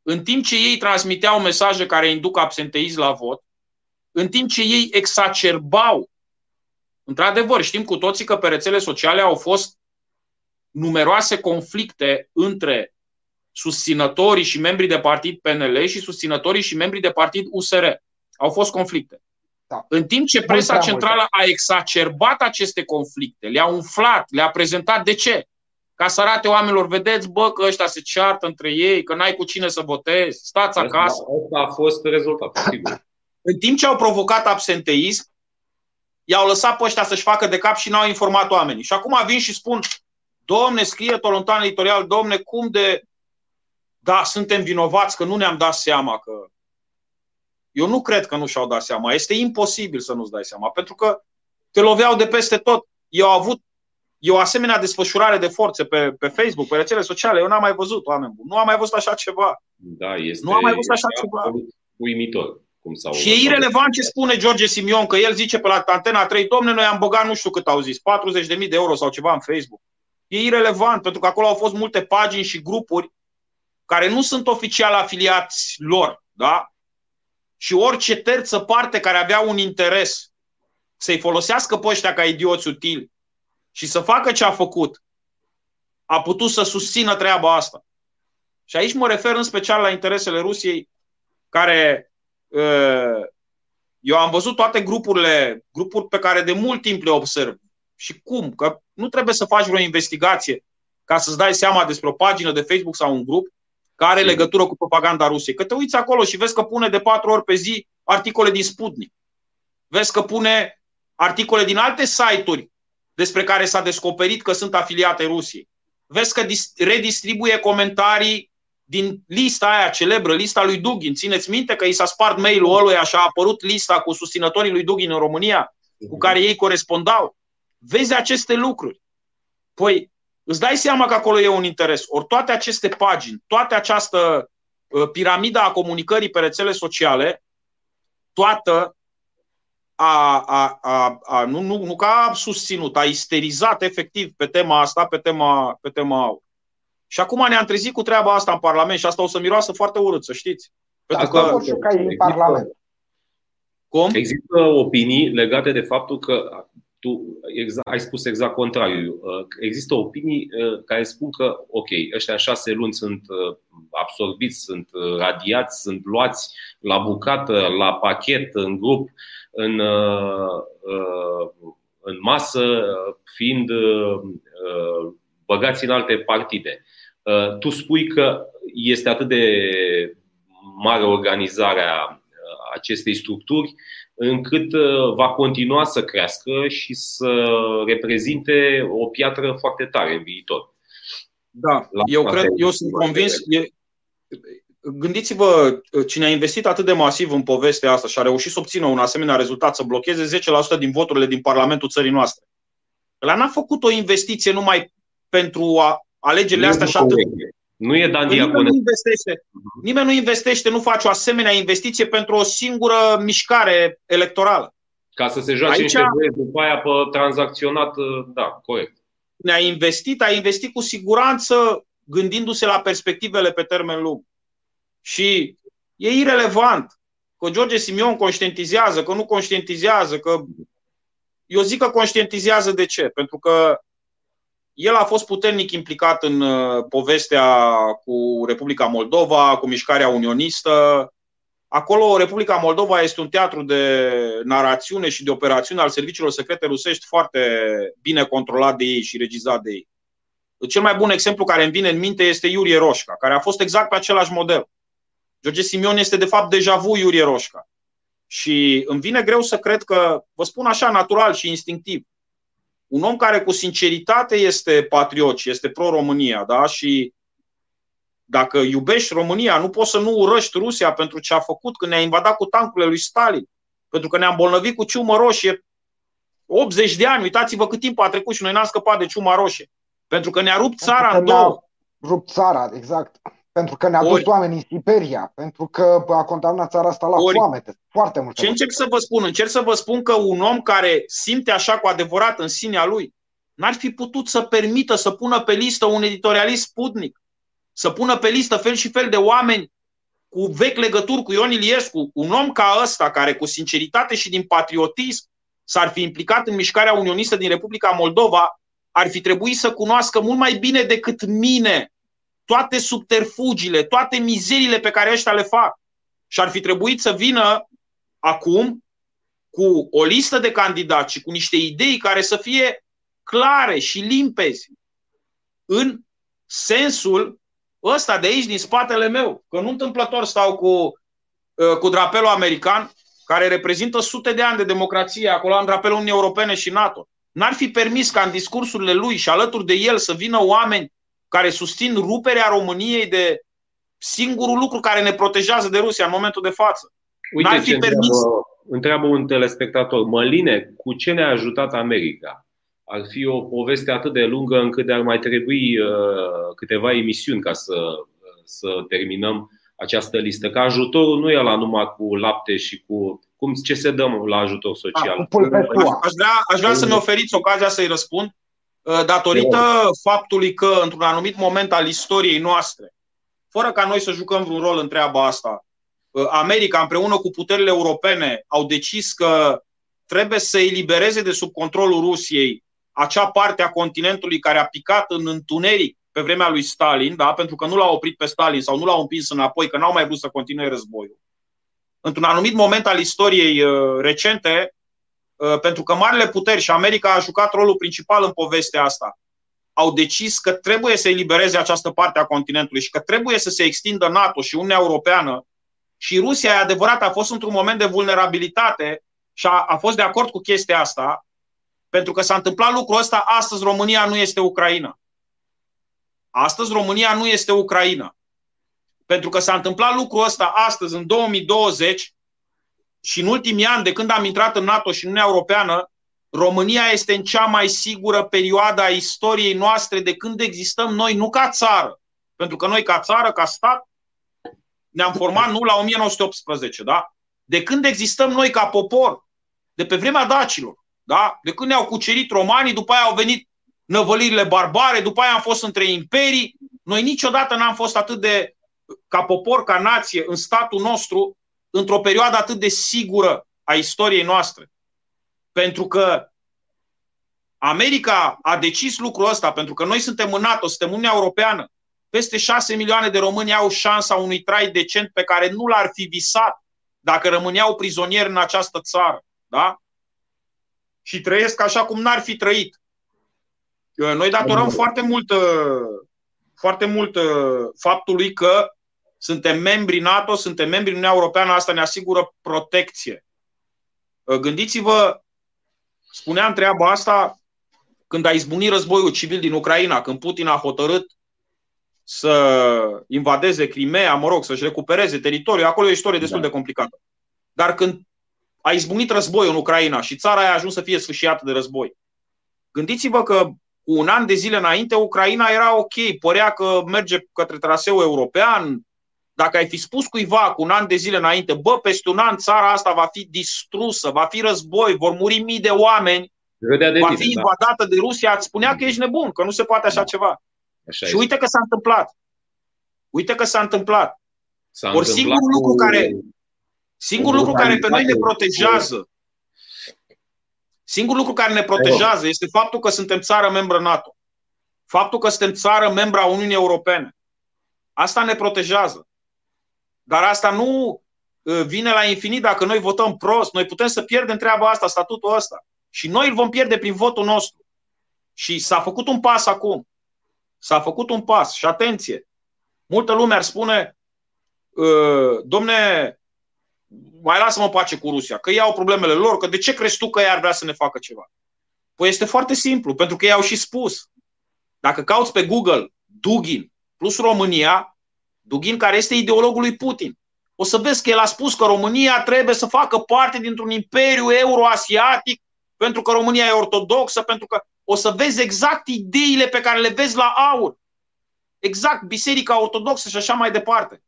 În timp ce ei transmiteau mesaje care induc absenteism la vot, în timp ce ei exacerbau. Într-adevăr, știm cu toții că pe rețele sociale au fost numeroase conflicte între susținătorii și membrii de partid P N L și susținătorii și membrii de partid U S R. Au fost conflicte. Da. În timp ce presa centrală a exacerbat aceste conflicte, le-a umflat, le-a prezentat. De ce? Ca să arate oamenilor, vedeți, bă, că ăștia se ceartă între ei, că n-ai cu cine să votezi, stați acasă. Asta a fost rezultatul, sigur. În timp ce au provocat absenteism, i-au lăsat pe ăștia să-și facă de cap și n-au informat oamenii. Și acum vin și spun, domne, scrie Tolontan Editorial, domne, cum de... Da, suntem vinovați că nu ne-am dat seama că... Eu nu cred că nu și-au dat seama. Este imposibil să nu-ți dai seama, pentru că te loveau de peste tot. Eu au avut eu asemenea desfășurare de forțe pe, pe Facebook, pe rețele sociale. Eu n-am mai văzut, oameni buni. Nu am mai văzut așa ceva. Da, este, nu am mai văzut așa ceva. Uimitor. Cum s-au și e irelevant ce spune George Simion, că el zice pe la Antena trei, domne, noi am băgat nu știu cât au zis, patruzeci de mii de euro sau ceva în Facebook. E irelevant, pentru că acolo au fost multe pagini și grupuri care nu sunt oficial afiliați lor, da? Și orice terță parte care avea un interes să-i folosească pe ăștia ca idioți utili și să facă ce a făcut, a putut să susțină treaba asta. Și aici mă refer în special la interesele Rusiei, care... Eu am văzut toate grupurile, grupuri pe care de mult timp le observ. Și cum? Că nu trebuie să faci vreo investigație ca să-ți dai seama despre o pagină de Facebook sau un grup care are legătură cu propaganda Rusiei. Că te uiți acolo și vezi că pune de patru ori pe zi articole din Sputnik. Vezi că pune articole din alte site-uri despre care s-a descoperit că sunt afiliate Rusiei. Vezi că redistribuie comentarii din lista aia celebră, lista lui Dugin. Țineți minte că i s-a spart mail-ul ăluia și a apărut lista cu susținătorii lui Dugin în România, cu care ei corespondau. Vezi aceste lucruri. Păi îți dai seama că acolo e un interes. Ori toate aceste pagini, toată această piramida a comunicării pe rețele sociale, toată a, a, a, a, nu, nu, nu ca a susținut, a isterizat efectiv pe tema asta, pe tema, pe tema Aur. Și acum ne-am trezit cu treaba asta în Parlament și asta o să miroasă foarte urât, să știți. Pentru asta că nu că e în Parlament. Cum? Există opinii legate de faptul că tu exact, ai spus exact contrariul. Există opinii care spun că, ok, ăștia în șase luni sunt absorbiți, sunt radiați, sunt luați la bucată, la pachet, în grup, în, în masă, fiind băgați în alte partide. Tu spui că este atât de mare organizarea acestei structuri încât va continua să crească și să reprezinte o piatră foarte tare în viitor. Da, eu cred, eu sunt convins. Gândiți-vă, cine a investit atât de masiv în povestea asta și a reușit să obțină un asemenea rezultat, să blocheze zece la sută din voturile din Parlamentul țării noastre. Ăla n-a făcut o investiție numai pentru a alegerile astea și atât. Nu e Dan Diaconu. Nimeni nu investește, nu face o asemenea investiție pentru o singură mișcare electorală. Ca să se joace niște băieți după aia pe tranzacționat, da, corect. Ne-a investit, a investit cu siguranță gândindu-se la perspectivele pe termen lung. Și e irelevant că George Simion conștientizează, că nu conștientizează, că eu zic că conștientizează de ce? Pentru că el a fost puternic implicat în povestea cu Republica Moldova, cu mișcarea unionistă. Acolo Republica Moldova este un teatru de narațiune și de operațiune al serviciilor secrete rusești foarte bine controlat de ei și regizat de ei. Cel mai bun exemplu care îmi vine în minte este Iurie Roșca, care a fost exact pe același model. George Simion este de fapt deja vu Iurie Roșca. Și îmi vine greu să cred că, vă spun așa, natural și instinctiv, un om care cu sinceritate este patriot și este pro-România, da? Și dacă iubești România, nu poți să nu urăști Rusia pentru ce a făcut când ne-a invadat cu tancurile lui Stalin, pentru că ne-a îmbolnăvit cu ciumă roșie optzeci de ani. Uitați-vă cât timp a trecut și noi n-am scăpat de ciuma roșie, pentru că ne-a rupt țara în două. Rupt țara, exact. Pentru că ne-a dus oameni în Siberia, pentru că a condamnat țara asta la ori, foamete, foarte mult. Ce încerc să vă spun? Încerc să vă spun că un om care simte așa cu adevărat în sinea lui n-ar fi putut să permită să pună pe listă un editorialist putnic, să pună pe listă fel și fel de oameni cu vechi legături cu Ion Iliescu. Un om ca ăsta, care cu sinceritate și din patriotism s-ar fi implicat în mișcarea unionistă din Republica Moldova, ar fi trebuit să cunoască mult mai bine decât mine toate subterfugiile, toate mizerile pe care ăștia le fac. Și ar fi trebuit să vină acum cu o listă de candidați și cu niște idei care să fie clare și limpezi în sensul ăsta de aici, din spatele meu. Că nu întâmplător stau cu, cu drapelul american, care reprezintă sute de ani de democrație acolo, în drapelul Uniunii Europene și NATO. N-ar fi permis ca în discursurile lui și alături de el să vină oameni care susțin ruperea României de singurul lucru care ne protejează de Rusia în momentul de față. Uite, n-ar fi permis. Întreabă, întreabă un telespectator: Măline, cu ce ne-a ajutat America? Ar fi o poveste atât de lungă încât ar mai trebui uh, câteva emisiuni ca să, să terminăm această listă. Că ajutorul nu e la numai cu lapte și cu... Cum, ce se dăm la ajutor social? Da, aș vrea, aș vrea să-mi oferiți ocazia să-i răspund. Datorită faptului că, într-un anumit moment al istoriei noastre, fără ca noi să jucăm vreun rol în treaba asta, America împreună cu puterile europene au decis că trebuie să elibereze de sub controlul Rusiei acea parte a continentului care a picat în întuneric pe vremea lui Stalin, da? Pentru că nu l-a oprit pe Stalin sau nu l-a împins înapoi, că n-au mai vrut să continue războiul. Într-un anumit moment al istoriei recente, pentru că marile puteri, și America a jucat rolul principal în povestea asta, au decis că trebuie să elibereze această parte a continentului și că trebuie să se extindă NATO și Uniunea Europeană. Și Rusia, e adevărat, a fost într-un moment de vulnerabilitate și a, a fost de acord cu chestia asta, pentru că s-a întâmplat lucrul ăsta. Astăzi România nu este Ucraina. Astăzi România nu este Ucraina. Pentru că s-a întâmplat lucrul ăsta astăzi, în două mii douăzeci, și în ultimii ani, de când am intrat în NATO și în Uniunea Europeană, România este în cea mai sigură perioadă a istoriei noastre de când existăm noi, nu ca țară. Pentru că noi ca țară, ca stat, ne-am format nu la o mie nouă sute optsprezece, da? De când existăm noi ca popor, de pe vremea dacilor, da? De când ne-au cucerit romanii, după aia au venit năvălirile barbare, după aia am fost între imperii. Noi niciodată n-am fost atât de, ca popor, ca nație, în statul nostru, într-o perioadă atât de sigură a istoriei noastre. Pentru că America a decis lucrul ăsta, pentru că noi suntem în NATO, suntem în Uniunea Europeană. Peste șase milioane de români au șansa unui trai decent pe care nu l-ar fi visat dacă rămâneau prizonieri în această țară, da? Și trăiesc așa cum n-ar fi trăit. Noi datorăm foarte mult, foarte mult faptului că suntem membri NATO, suntem membri Uniunea Europeană, asta ne asigură protecție. Gândiți-vă, spuneam treaba asta când a izbunit războiul civil din Ucraina, când Putin a hotărât să invadeze Crimea, mă rog, să-și recupereze teritoriul. Acolo e o istorie destul de complicată. Dar când a izbunit războiul în Ucraina și țara a ajuns să fie sfâșiată de război, gândiți-vă că cu un an de zile înainte Ucraina era ok, părea că merge către traseul european. Dacă ai fi spus cuiva cu un an de zile înainte, bă, peste un an țara asta va fi distrusă, va fi război, vor muri mii de oameni, de va fi invadată de Rusia, îți spunea că ești nebun, că nu se poate așa da. ceva. Așa și este. Uite că s-a întâmplat. Uite că s-a întâmplat. S-a Or, singurul întâmplat lucru cu... care, singur lucru care pe noi ne protejează, singurul lucru care ne protejează este faptul că suntem țară membră NATO. Faptul că suntem țară membră a Uniunii Europene. Asta ne protejează. Dar asta nu vine la infinit dacă noi votăm prost. Noi putem să pierdem treaba asta, statutul ăsta. Și noi îl vom pierde prin votul nostru. Și s-a făcut un pas acum. S-a făcut un pas. Și atenție! Multă lume ar spune: domne, mai lasă-mă pace cu Rusia, că ei au problemele lor, că de ce crezi tu că ei ar vrea să ne facă ceva? Păi este foarte simplu, pentru că ei au și spus. Dacă cauți pe Google Dugin plus România, Dugin, care este ideologul lui Putin, o să vezi că el a spus că România trebuie să facă parte dintr-un imperiu euroasiatic, pentru că România e ortodoxă, pentru că o să vezi exact ideile pe care le vezi la Aur. Exact, Biserica Ortodoxă și așa mai departe.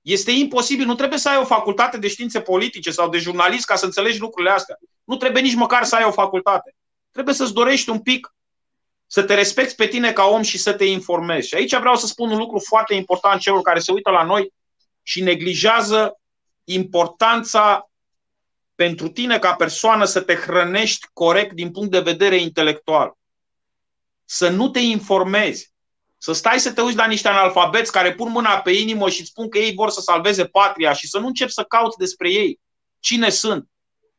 Este imposibil, nu trebuie să ai o facultate de științe politice sau de jurnalist ca să înțelegi lucrurile astea. Nu trebuie nici măcar să ai o facultate. Trebuie să-ți dorești un pic să te respecti pe tine ca om și să te informezi. Și aici vreau să spun un lucru foarte important celor care se uită la noi și neglijează importanța pentru tine ca persoană să te hrănești corect din punct de vedere intelectual. Să nu te informezi. Să stai să te uiți la niște analfabeți care pun mâna pe inimă și îți spun că ei vor să salveze patria și să nu începi să cauți despre ei. Cine sunt?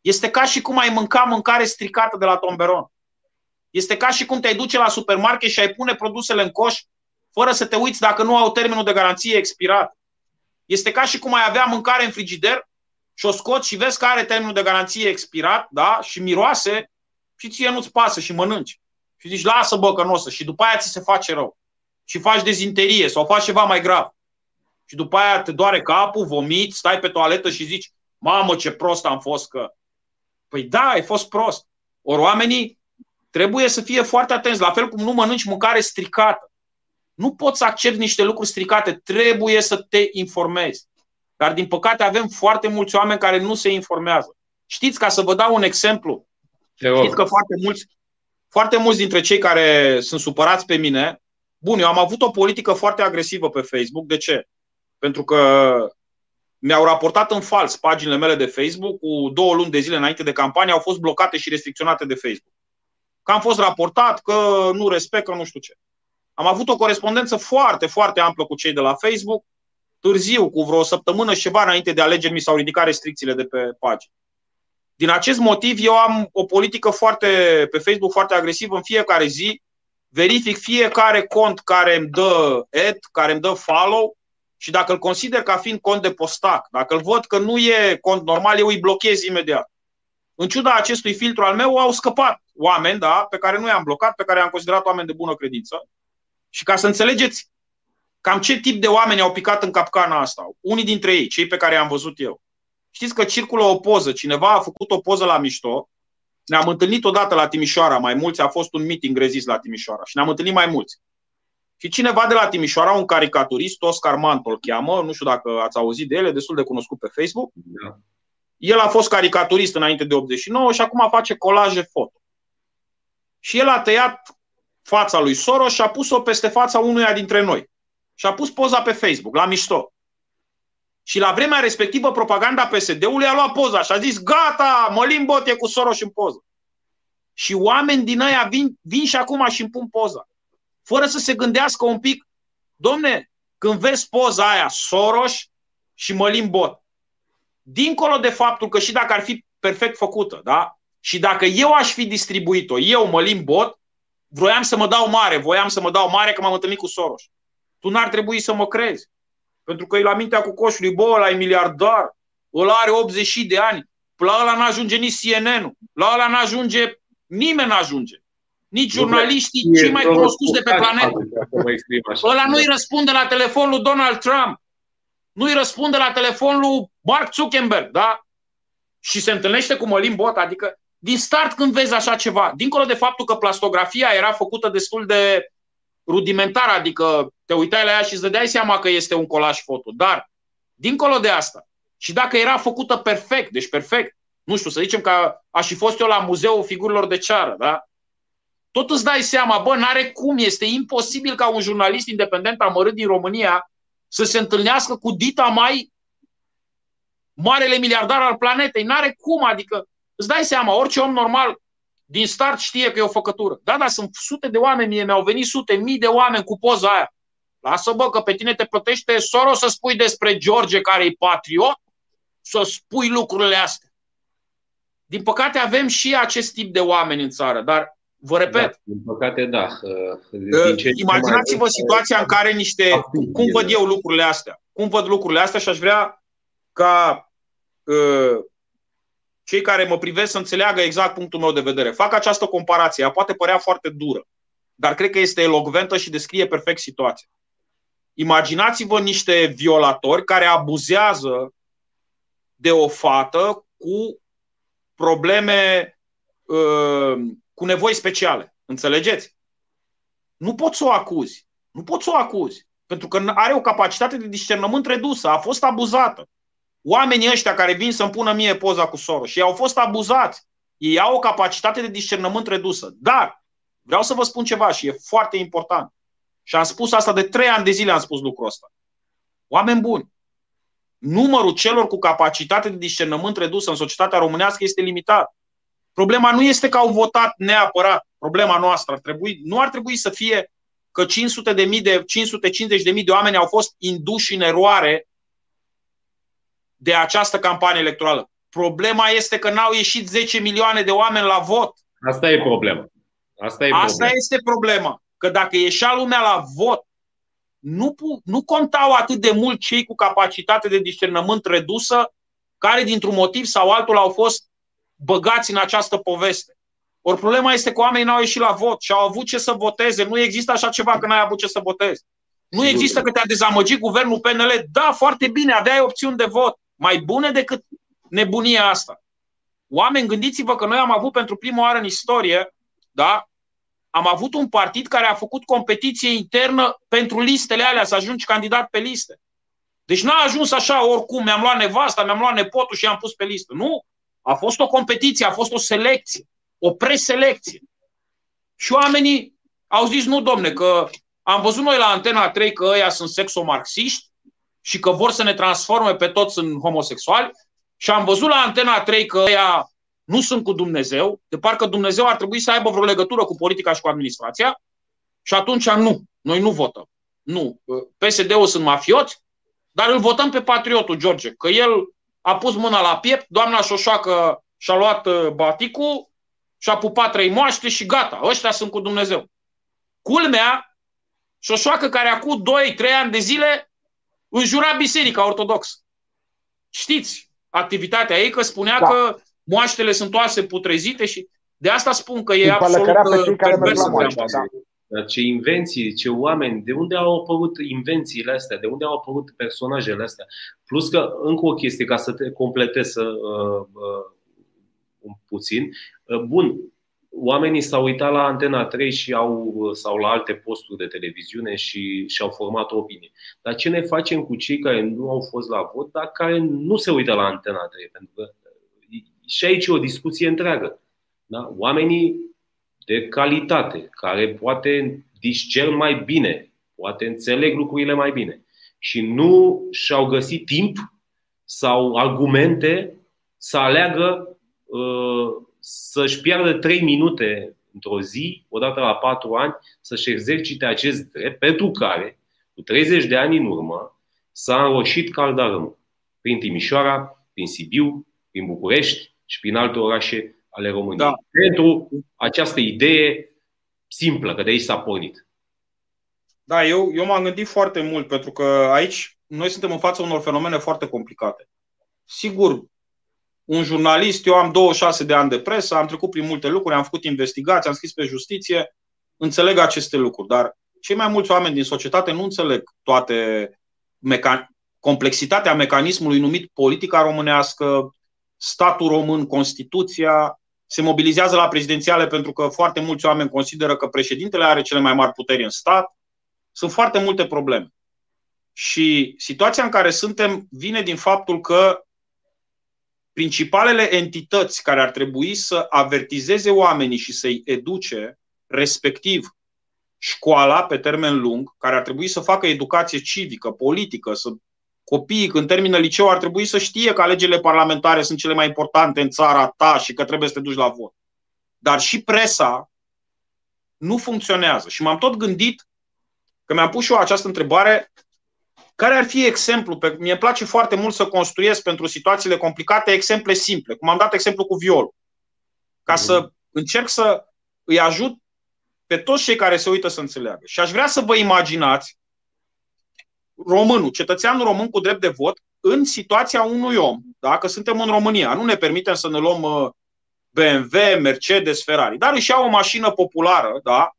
Este ca și cum ai mânca mâncare stricată de la tomberon. Este ca și cum te-ai duce la supermarket și ai pune produsele în coș fără să te uiți dacă nu au termenul de garanție expirat. Este ca și cum ai avea mâncare în frigider și o scoți și vezi că are termenul de garanție expirat, da? Și miroase și ție nu-ți pasă și mănânci. Și zici, lasă bă că nu o să. Și după aia ți se face rău. Și faci dezinterie sau faci ceva mai grav. Și după aia te doare capul, vomiți, stai pe toaletă și zici, mamă ce prost am fost că... Păi da, ai fost prost. Ori oamenii trebuie să fie foarte atenți. La fel cum nu mănânci mâncare stricată. Nu poți să accepti niște lucruri stricate. Trebuie să te informezi. Dar din păcate avem foarte mulți oameni care nu se informează. Știți, ca să vă dau un exemplu. Știți că foarte mulți, foarte mulți dintre cei care sunt supărați pe mine... Bun, eu am avut o politică foarte agresivă pe Facebook. De ce? Pentru că mi-au raportat în fals paginile mele de Facebook. Cu două luni de zile înainte de campanie au fost blocate și restricționate de Facebook. Că am fost raportat, că nu respect, că nu știu ce. Am avut o corespondență foarte, foarte amplă cu cei de la Facebook. Târziu, cu vreo săptămână și ceva înainte de alegeri, mi s-au ridicat restricțiile de pe pagini. Din acest motiv, eu am o politică foarte, pe Facebook foarte agresivă. În fiecare zi verific fiecare cont care îmi dă ad, care îmi dă follow și dacă îl consider ca fiind cont de postac, dacă îl văd că nu e cont normal, eu îi blochez imediat. În ciuda acestui filtru al meu au scăpat oameni, da, pe care nu i-am blocat, pe care i-am considerat oameni de bună credință. Și ca să înțelegeți cam ce tip de oameni au picat în capcana asta, unii dintre ei, cei pe care i-am văzut eu. Știți că circulă o poză, cineva a făcut o poză la mișto. Ne-am întâlnit odată la Timișoara, mai mulți, a fost un meeting rezist la Timișoara și ne-am întâlnit mai mulți. Și cineva de la Timișoara, un caricaturist, Clotilde Armand îl cheamă, nu știu dacă ați auzit de el, destul de cunoscut pe Facebook. Da. El a fost caricaturist înainte de optzeci și nouă și acum face colaje foto. Și el a tăiat fața lui Soros și a pus-o peste fața unuia dintre noi. Și a pus poza pe Facebook, la mișto. Și la vremea respectivă, propaganda P S D-ului a luat poza și a zis, gata, Mălin Bot e cu Soros în poză. Și oameni din aia vin, vin și acum și îmi pun poza. Fără să se gândească un pic, domne, când vezi poza aia, Soros și Mălin Bot, dincolo de faptul că și dacă ar fi perfect făcută, da? Și dacă eu aș fi distribuit-o, eu, Mălin Bot, vroiam să mă dau mare, voiam să mă dau mare că m-am întâlnit cu Soros. Tu n-ar trebui să mă crezi. Pentru că e la mintea cu coșului, bă, ăla e miliardar, ăla are optzeci de ani, la ăla n-ajunge nici C N N-ul, la ăla n-ajunge, nimeni n-ajunge. Nici jurnaliștii cei mai cunoscuți de pe planetă. Ăla nu-i răspunde la telefonul lui Donald Trump, nu-i răspunde la telefonul lui Mark Zuckerberg, da? Și se întâlnește cu Mălin Bot, adică din start când vezi așa ceva, dincolo de faptul că plastografia era făcută destul de rudimentar, adică te uitai la ea și îți dădeai seama că este un colaj foto. Dar, dincolo de asta, și dacă era făcută perfect, deci perfect, nu știu, să zicem că aș fi fost eu la Muzeul Figurilor de Ceară, da? Tot îți dai seama, bă, n-are cum, este imposibil ca un jurnalist independent amărât din România să se întâlnească cu dita mai marele miliardar al planetei. N-are cum, adică îți dai seama, orice om normal din start știe că e o făcătură. Da, dar sunt sute de oameni, mie mi-au venit sute, mii de oameni cu poza aia. Lasă bă că pe tine te plătește Soros să spui despre George care e patriot, să spui lucrurile astea. Din păcate avem și acest tip de oameni în țară, dar vă repet. Da, din păcate da. Imaginați-vă situația în care niște... Cum văd eu lucrurile astea? Cum văd lucrurile astea și aș vrea ca... Uh, cei care mă privesc să înțeleagă exact punctul meu de vedere. Fac această comparație, ea poate părea foarte dură, dar cred că este elocventă și descrie perfect situația. Imaginați-vă niște violatori care abuzează de o fată cu probleme, cu nevoi speciale. Înțelegeți? Nu poți să o acuzi. Nu poți să o acuzi, pentru că are o capacitate de discernământ redusă, a fost abuzată. Oamenii ăștia care vin să-mi pună mie poza cu Soros și ei au fost abuzați. Ei au o capacitate de discernământ redusă. Dar vreau să vă spun ceva și e foarte important. Și am spus asta de trei ani de zile, am spus lucrul ăsta. Oameni buni, numărul celor cu capacitate de discernământ redusă în societatea românească este limitat. Problema nu este că au votat neapărat. Problema noastră ar trebui, nu ar trebui să fie că cinci sute de mii de cinci sute cincizeci de mii de oameni au fost induși în eroare de această campanie electorală. Problema este că n-au ieșit zece milioane de oameni la vot. Asta e problema. Asta e problema. Asta este problema. Că dacă ieșea lumea la vot, nu, nu contau atât de mult cei cu capacitate de discernământ redusă care dintr-un motiv sau altul au fost băgați în această poveste. Ori problema este că oamenii n-au ieșit la vot și au avut ce să voteze. Nu există așa ceva că n-ai avut ce să votezi. Nu există că te-a dezamăgit guvernul P N L. Da, foarte bine, aveai opțiuni de vot mai bune decât nebunia asta. Oameni, gândiți-vă că noi am avut pentru prima oară în istorie, da, am avut un partid care a făcut competiție internă pentru listele alea, să ajungi candidat pe liste. Deci n-a ajuns așa oricum, mi-am luat nevasta, mi-am luat nepotul și i-am pus pe listă. Nu, a fost o competiție, a fost o selecție, o preselecție. Și oamenii au zis, nu domne, că am văzut noi la Antena trei că ăia sunt sexomarxiști și că vor să ne transforme pe toți în homosexuali. Și am văzut la Antena trei că ea nu sunt cu Dumnezeu, de parcă Dumnezeu ar trebui să aibă vreo legătură cu politica și cu administrația. Și atunci nu, noi nu votăm. Nu, P S D-ul sunt mafioți, dar îl votăm pe patriotul George, că el a pus mâna la piept, doamna Șoșoacă și-a luat baticul și-a pupat trei moaște și gata, ăștia sunt cu Dumnezeu. Culmea, Șoșoacă care acum doi trei ani de zile înjura biserica ortodoxă. Știți activitatea ei, că spunea da. Că moaștele sunt oase putrezite și de asta spun că e absolut perversă treaba asta. Ce invenții, ce oameni, de unde au apărut invențiile astea, de unde au apărut personajele astea. Plus că, încă o chestie, ca să te completez uh, uh, un puțin, uh, bun, oamenii s-au uitat la Antena trei și au, sau la alte posturi de televiziune și, și au format o opinie. Dar ce ne facem cu cei care nu au fost la vot, dar care nu se uită la Antena trei? Pentru că și aici e o discuție întreagă. Da? Oamenii de calitate, care poate discern mai bine, poate înțeleg lucrurile mai bine și nu și-au găsit timp sau argumente să aleagă uh, să-și piardă trei minute într-o zi, odată la patru ani, să-și exercite acest drept, pentru care, cu treizeci de ani în urmă, s-a înroșit caldarâmul prin Timișoara, prin Sibiu, prin București și prin alte orașe ale României. Da. Pentru această idee simplă, că de aici s-a pornit. Da, eu, eu m-am gândit foarte mult, pentru că aici noi suntem în fața unor fenomene foarte complicate. Sigur, un jurnalist, eu am douăzeci și șase de ani de presă, am trecut prin multe lucruri, am făcut investigații, am scris pe justiție, înțeleg aceste lucruri, dar cei mai mulți oameni din societate nu înțeleg toate meca- complexitatea mecanismului numit politica românească, statul român, Constituția. Se mobilizează la prezidențiale pentru că foarte mulți oameni consideră că președintele are cele mai mari puteri în stat. Sunt foarte multe probleme. Și situația în care suntem vine din faptul că principalele entități care ar trebui să avertizeze oamenii și să-i educe, respectiv școala pe termen lung, care ar trebui să facă educație civică, politică, să copiii când termină liceu ar trebui să știe că alegerile parlamentare sunt cele mai importante în țara ta și că trebuie să te duci la vot. Dar și presa nu funcționează. Și m-am tot gândit, că mi-am pus și eu această întrebare, care ar fi exemplu? Mie-mi place foarte mult să construiesc pentru situațiile complicate exemple simple, cum am dat exemplu cu violul. Ca să încerc să îi ajut pe toți cei care se uită să înțeleagă. Și aș vrea să vă imaginați românul, cetățeanul român cu drept de vot, în situația unui om, dacă suntem în România, nu ne permitem să ne luăm B M W, Mercedes, Ferrari, dar își ia o mașină populară, da,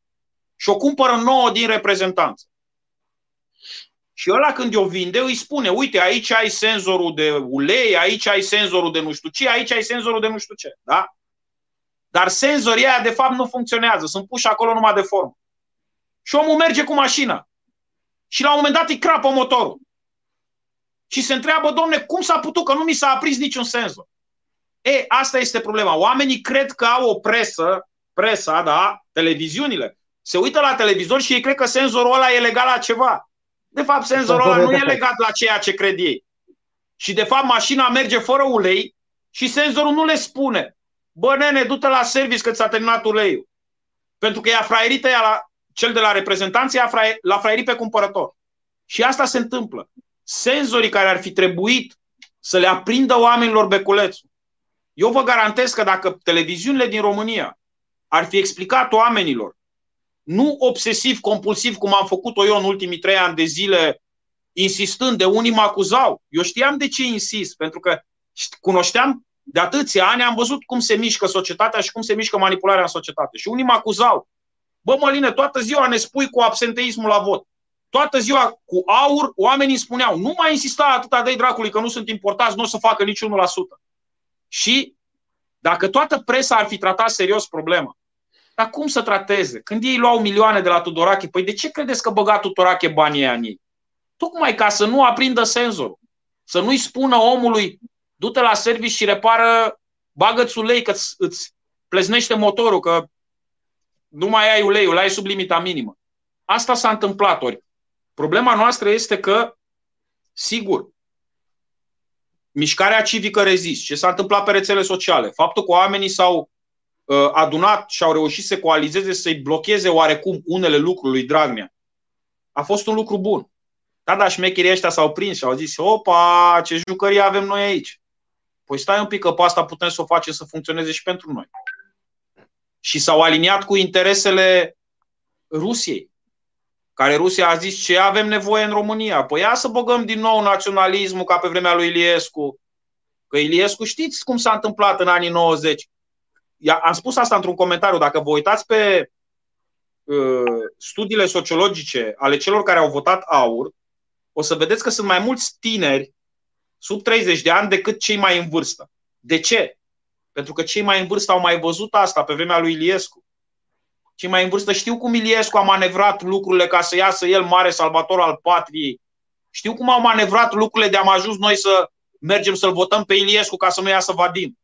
și o cumpără nouă din reprezentanță. Și ăla când o vinde îi spune, uite, aici ai senzorul de ulei, aici ai senzorul de nu știu ce, aici ai senzorul de nu știu ce. Da? Dar senzorii aia de fapt nu funcționează, sunt puși acolo numai de formă. Și omul merge cu mașina. și la un moment dat îi crapă motorul. Și se întreabă, domne, cum s-a putut, că nu mi s-a aprins niciun senzor. E, asta este problema. Oamenii cred că au o presă, presa, da, televiziunile. Se uită la televizor și ei cred că senzorul ăla e legat la ceva. De fapt, senzorul ăla nu e legat la ceea ce cred ei. Și de fapt, mașina merge fără ulei și senzorul nu le spune: bă, nene, du-te la service că ți-a terminat uleiul. Pentru că i-a fraierit ea la, cel de la reprezentanță i-a fraierit, l-a fraierit pe cumpărător. Și asta se întâmplă. Senzorii care ar fi trebuit să le aprindă oamenilor beculețul. Eu vă garantez că dacă televiziunile din România ar fi explicat oamenilor, nu obsesiv, compulsiv, cum am făcut-o eu în ultimii trei ani de zile, insistând, de unii mă acuzau. Eu știam de ce insist, pentru că cunoșteam de atâția ani, am văzut cum se mișcă societatea și cum se mișcă manipularea în societate. Și unii mă acuzau. Bă, Măline, toată ziua ne spui cu absenteismul la vot. Toată ziua cu aur, oamenii spuneau, nu mai insista atâta, de-i dracului, că nu sunt importați, nu o să facă nici unu la sută. Și dacă toată presa ar fi tratat serios problema, dar cum să trateze? Când ei luau milioane de la Tudorache, păi de ce credeți că băga Tudorache banii ăia în ei? Tocmai ca să nu aprindă senzorul. Să nu-i spună omului, du-te la service și repară, bagă-ți ulei că îți pleznește motorul, că nu mai ai uleiul, ai sub limita minimă. Asta s-a întâmplat ori. Problema noastră este că, sigur, mișcarea civică rezist, ce s-a întâmplat pe rețele sociale, faptul că oamenii s-au uh, adunat și au reușit să coalizeze, să-i blocheze oarecum unele lucruri lui Dragnea, a fost un lucru bun. Da, dar șmecherii ăștia s-au prins și au zis, opa, ce jucărie avem noi aici. Păi stai un pic că pe asta putem să o facem să funcționeze și pentru noi. Și s-au aliniat cu interesele Rusiei, care Rusia a zis ce avem nevoie în România. Păi ia să băgăm din nou naționalismul ca pe vremea lui Iliescu. Că Iliescu știți cum s-a întâmplat în anii nouăzeci. Am spus asta într-un comentariu. Dacă vă uitați pe uh, studiile sociologice ale celor care au votat AUR, o să vedeți că sunt mai mulți tineri sub treizeci de ani decât cei mai în vârstă. De ce? Pentru că cei mai în vârstă au mai văzut asta pe vremea lui Iliescu. Cei mai în vârstă știu cum Iliescu a manevrat lucrurile ca să iasă el mare salvator al patriei. Știu cum au manevrat lucrurile de am ajuns noi să mergem să-l votăm pe Iliescu ca să nu iasă Vadim.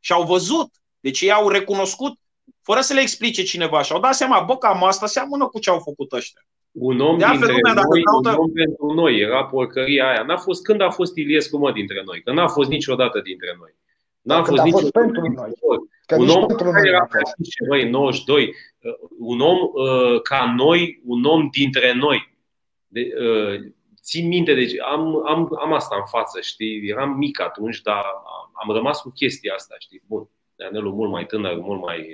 Și au văzut. Deci ei au recunoscut fără să le explice cineva. Și au dat seama, bă, cam asta seamănă cu ce au făcut ăștia. Un om de dintre lumea, noi, caută... un om pentru noi, era porcăria aia. N-a fost, când a fost Iliescu, mă, dintre noi? Că n-a fost niciodată dintre noi. N-a fost, a fost niciodată pentru noi. Că un om care era în nouăzeci și doi, un om uh, ca noi, un om dintre noi. De, uh, țin minte, deci am, am, am asta în față, știi? Eram mic atunci, dar am rămas cu chestia asta, știi? Bun, Danelu mult mai tânăr, mult mai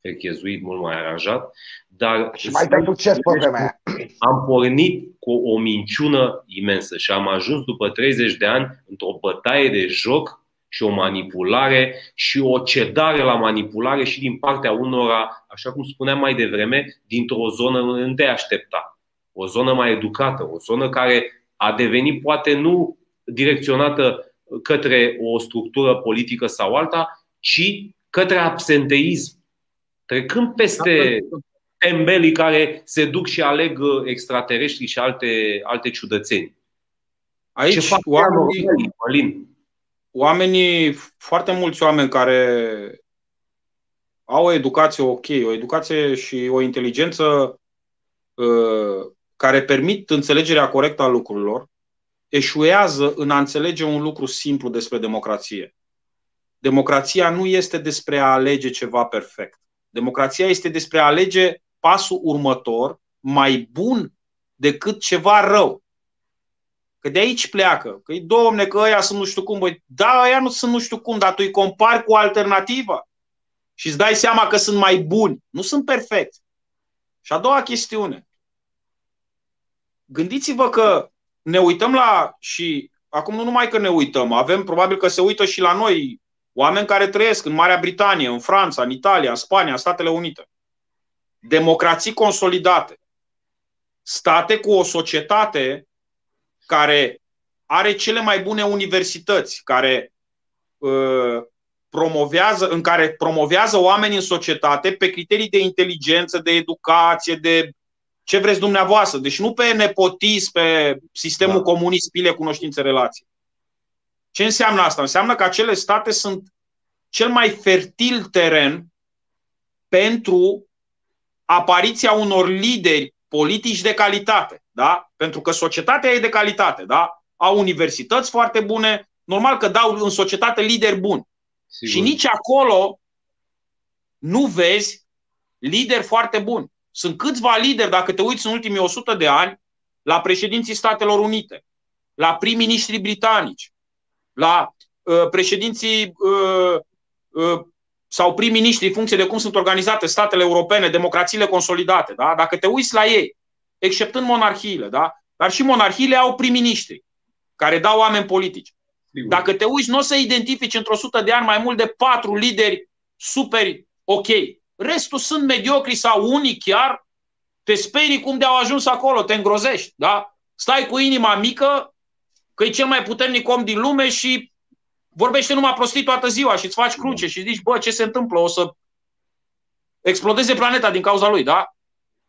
ferchezuit, mult mai aranjat, dar și mai pentru ce spune, am pornit cu o minciună imensă și am ajuns după treizeci de ani într-o bătaie de joc și o manipulare și o cedare la manipulare și din partea unora, așa cum spuneam mai devreme, dintr-o zonă unde aștepta. O zonă mai educată, o zonă care a devenit poate nu direcționată către o structură politică sau alta, ci către absenteism. Trecând peste tembelii care se duc și aleg extraterestri și alte, alte ciudățeni. Aici ce fac oamenii, Mălin? Oamenii, foarte mulți oameni care au o educație ok, o educație și o inteligență uh, care permit înțelegerea corectă a lucrurilor, eșuează în a înțelege un lucru simplu despre democrație. Democrația nu este despre a alege ceva perfect. Democrația este despre a alege pasul următor mai bun decât ceva rău. Că de aici pleacă. Că-i, domne, că ăia sunt nu știu cum. Băi, da, ăia nu sunt nu știu cum, dar tu îi compari cu alternativa și îți dai seama că sunt mai buni. Nu sunt perfecți. Și a doua chestiune. Gândiți-vă că ne uităm la, și acum nu numai că ne uităm, avem, probabil că se uită și la noi, oameni care trăiesc în Marea Britanie, în Franța, în Italia, în Spania, în Statele Unite. Democrații consolidate. State cu o societate care are cele mai bune universități, care uh, promovează, în care promovează oamenii în societate pe criterii de inteligență, de educație, de ce vreți dumneavoastră. Deci nu pe nepotism, pe sistemul da. comunist, pile, cunoștințe, relații. Ce înseamnă asta? Înseamnă că acele state sunt cel mai fertil teren pentru apariția unor lideri politici de calitate, da? Pentru că societatea e de calitate, da? Au universități foarte bune, normal că dau în societate lideri buni. Sigur. Și nici acolo nu vezi lideri foarte buni. Sunt câțiva lideri, dacă te uiți în ultimii o sută de ani, la președinții Statelor Unite, la prim-ministrii britanici, la uh, președinții uh, uh, sau prim-ministri, în funcție de cum sunt organizate statele europene, democrațiile consolidate, da? Dacă te uiți la ei, exceptând monarhiile, da? Dar și monarhiile au prim-ministri care dau oameni politici. Sigur. Dacă te uiți, nu o să identifici într-o sută de ani mai mult de patru lideri super ok. Restul sunt mediocri sau unii chiar te sperii cum de-au ajuns acolo, te îngrozești, da? Stai cu inima mică că e cel mai puternic om din lume și vorbește numai prostii toată ziua și îți faci cruce și zici, bă, ce se întâmplă? O să explodeze planeta din cauza lui, da?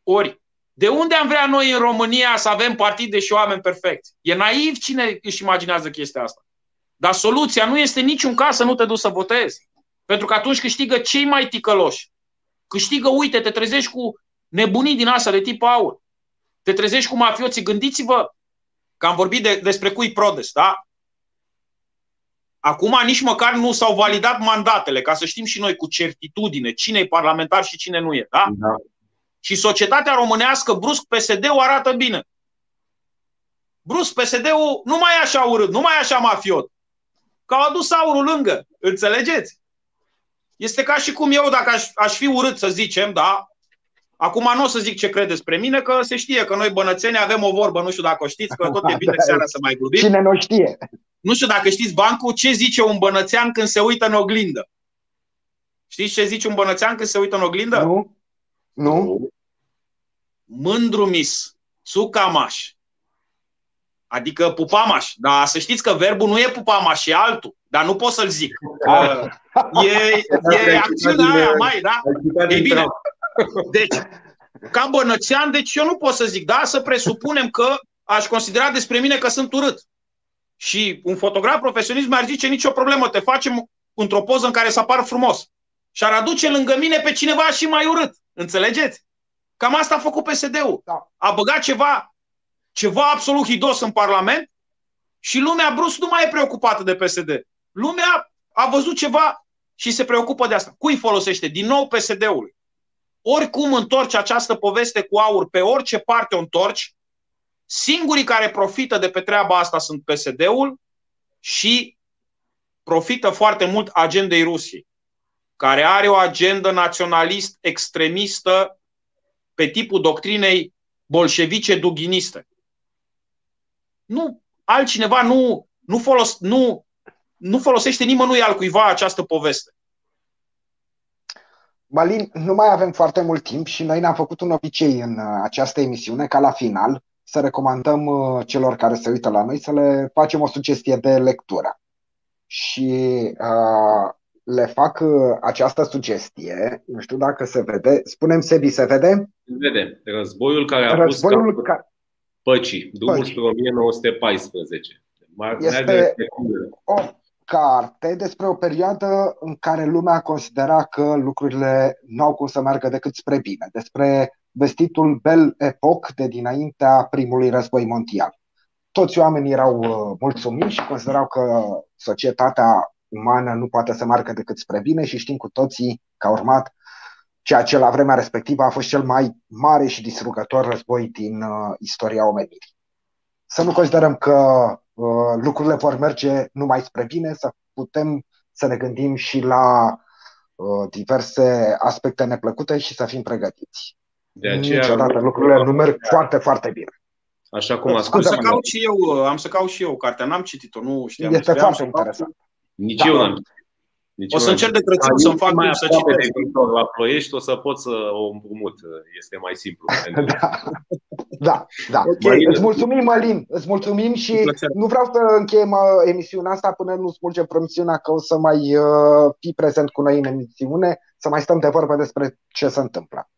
Ori, de unde am vrea noi în România să avem partide și oameni perfecți? E naiv cine își imaginează chestia asta. Dar soluția nu este niciun caz să nu te duci să votezi. Pentru că atunci câștigă cei mai ticăloși. Câștigă, uite, te trezești cu nebunii din asta de tip Aur. Te trezești cu mafioții. Gândiți-vă că am vorbit de, despre cui protest, da? Acum nici măcar nu s-au validat mandatele, ca să știm și noi cu certitudine cine e parlamentar și cine nu e, da? da. Și societatea românească, brusc P S D-ul arată bine. Brusc P S D-ul nu mai e așa urât, nu mai e așa mafiot. Că au adus Aurul lângă, înțelegeți? Este ca și cum eu, dacă aș, aș fi urât, să zicem, da? Acum nu o să zic ce credeți despre mine, că se știe că noi bănățeni avem o vorbă, nu știu dacă o știți, că tot e bine seara să mai glubim. Cine nu știe? Nu știu dacă știți, Bancu, ce zice un bănățean când se uită în oglindă? Știți ce zice un bănățean când se uită în oglindă? Nu. Nu. Mândrumis, țucamaș. Adică pupamaș. Dar să știți că verbul nu e pupamaș, e altul. Dar nu pot să-l zic. E, e acțiunea aia mai, da? E bine. Deci, ca bănățean, deci eu nu pot să zic, da? Să presupunem că aș considera despre mine că sunt urât. Și un fotograf profesionist mi-ar zice, nicio problemă, te facem într-o poză în care să apar frumos. Și ar aduce lângă mine pe cineva și mai urât. Înțelegeți? Cam asta a făcut P S D-ul. A băgat ceva, ceva absolut hidos în Parlament și lumea brusc nu mai e preocupată de P S D. Lumea a văzut ceva și se preocupă de asta. Cui folosește? Din nou P S D-ului. Oricum întorci această poveste cu Aur, pe orice parte o întorci, singurii care profită de pe treaba asta sunt P S D-ul și profită foarte mult agendei Rusiei, care are o agendă naționalist-extremistă pe tipul doctrinei bolșevice-duginiste. Nu, altcineva nu, nu, folos, nu, nu folosește nimănui altcuiva această poveste. Mălin, nu mai avem foarte mult timp și noi ne-am făcut un obicei în această emisiune ca la final să recomandăm celor care se uită la noi să le facem o sugestie de lectură. Și uh, le fac această sugestie, nu știu dacă se vede, spunem Sebi, se vede? Se vede. Războiul care a Războiul pus ca... Păcii, drumul spre o mie nouă sute paisprezece. Este o carte despre o perioadă în care lumea considera că lucrurile nu au cum să meargă decât spre bine, despre vestitul Belle Époque de dinaintea primului război mondial. Toți oamenii erau mulțumiți și considerau că societatea umană nu poate să meargă decât spre bine și știm cu toții că a urmat ceea ce la vremea respectivă a fost cel mai mare și distrugător război din uh, istoria omenirii. Să nu considerăm că uh, lucrurile vor merge numai spre bine, să putem să ne gândim și la uh, diverse aspecte neplăcute și să fim pregătiți. De aceea niciodată lucrurile nu merg foarte, foarte bine. Așa cum am spus. Am să caut și eu, am să caut și eu cartea, n-am citit-o, nu știam. Este foarte interesant. Nici da, eu n-am. O să încerc de Crăciun să-mi fac mai să citesc. La Ploiești o să pot să o împrumut. Este mai simplu. da, da. da. Okay. Mălin, îți mulțumim, Mălin. Îți mulțumim și nu vreau să încheiem emisiunea asta până nu smulgem promisiunea că o să mai fii prezent cu noi în emisiune, să mai stăm de vorbă despre ce se întâmplă.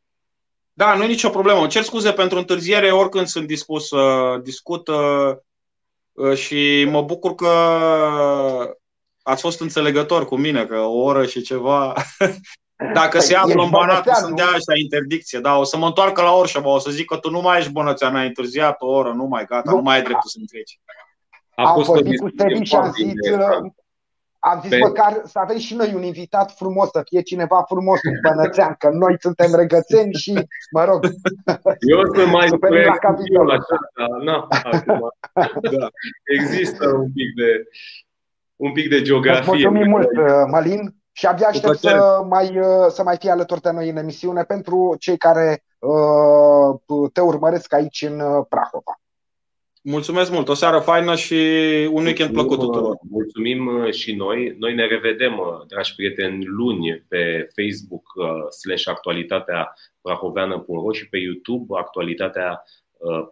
Da, nu e nicio problemă. Cer scuze pentru întârziere, oricând sunt dispus să discut și mă bucur că ați fost înțelegător cu mine, că o oră și ceva... Dacă se află în banat, să-mi dea așa interdicție, dar o să mă întoarcă la Orșova, o să zic că tu nu mai ești bunăția mea, întârziat o oră, nu mai gata, nu, nu mai ai dreptul să-mi treci. A am vorbit cu Stevin și am zis, am zis pe... măcar să avem și noi un invitat frumos, să fie cineva frumos în Bănățean, că noi suntem regățeni și, mă rog, eu să mai la capitol. Da, da. Există un pic de, un pic de geografie. Mulțumim mult, Mălin. Și abia aștept să mai, să mai fie alături de noi în emisiune pentru cei care uh, te urmăresc aici în Prahova. Mulțumesc mult, o seară faină și un weekend plăcut tuturor. Mulțumim și noi. Noi ne revedem, dragi prieteni, luni pe Facebook slash actualitatea prahoveană punct ro și pe YouTube actualitatea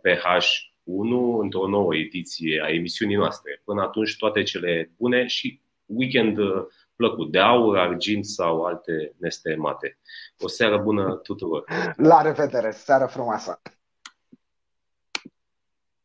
P H unu într-o nouă ediție a emisiunii noastre. Până atunci toate cele bune și weekend plăcut, de aur, argint sau alte nestemate. O seară bună tuturor! La revedere! Seară frumoasă!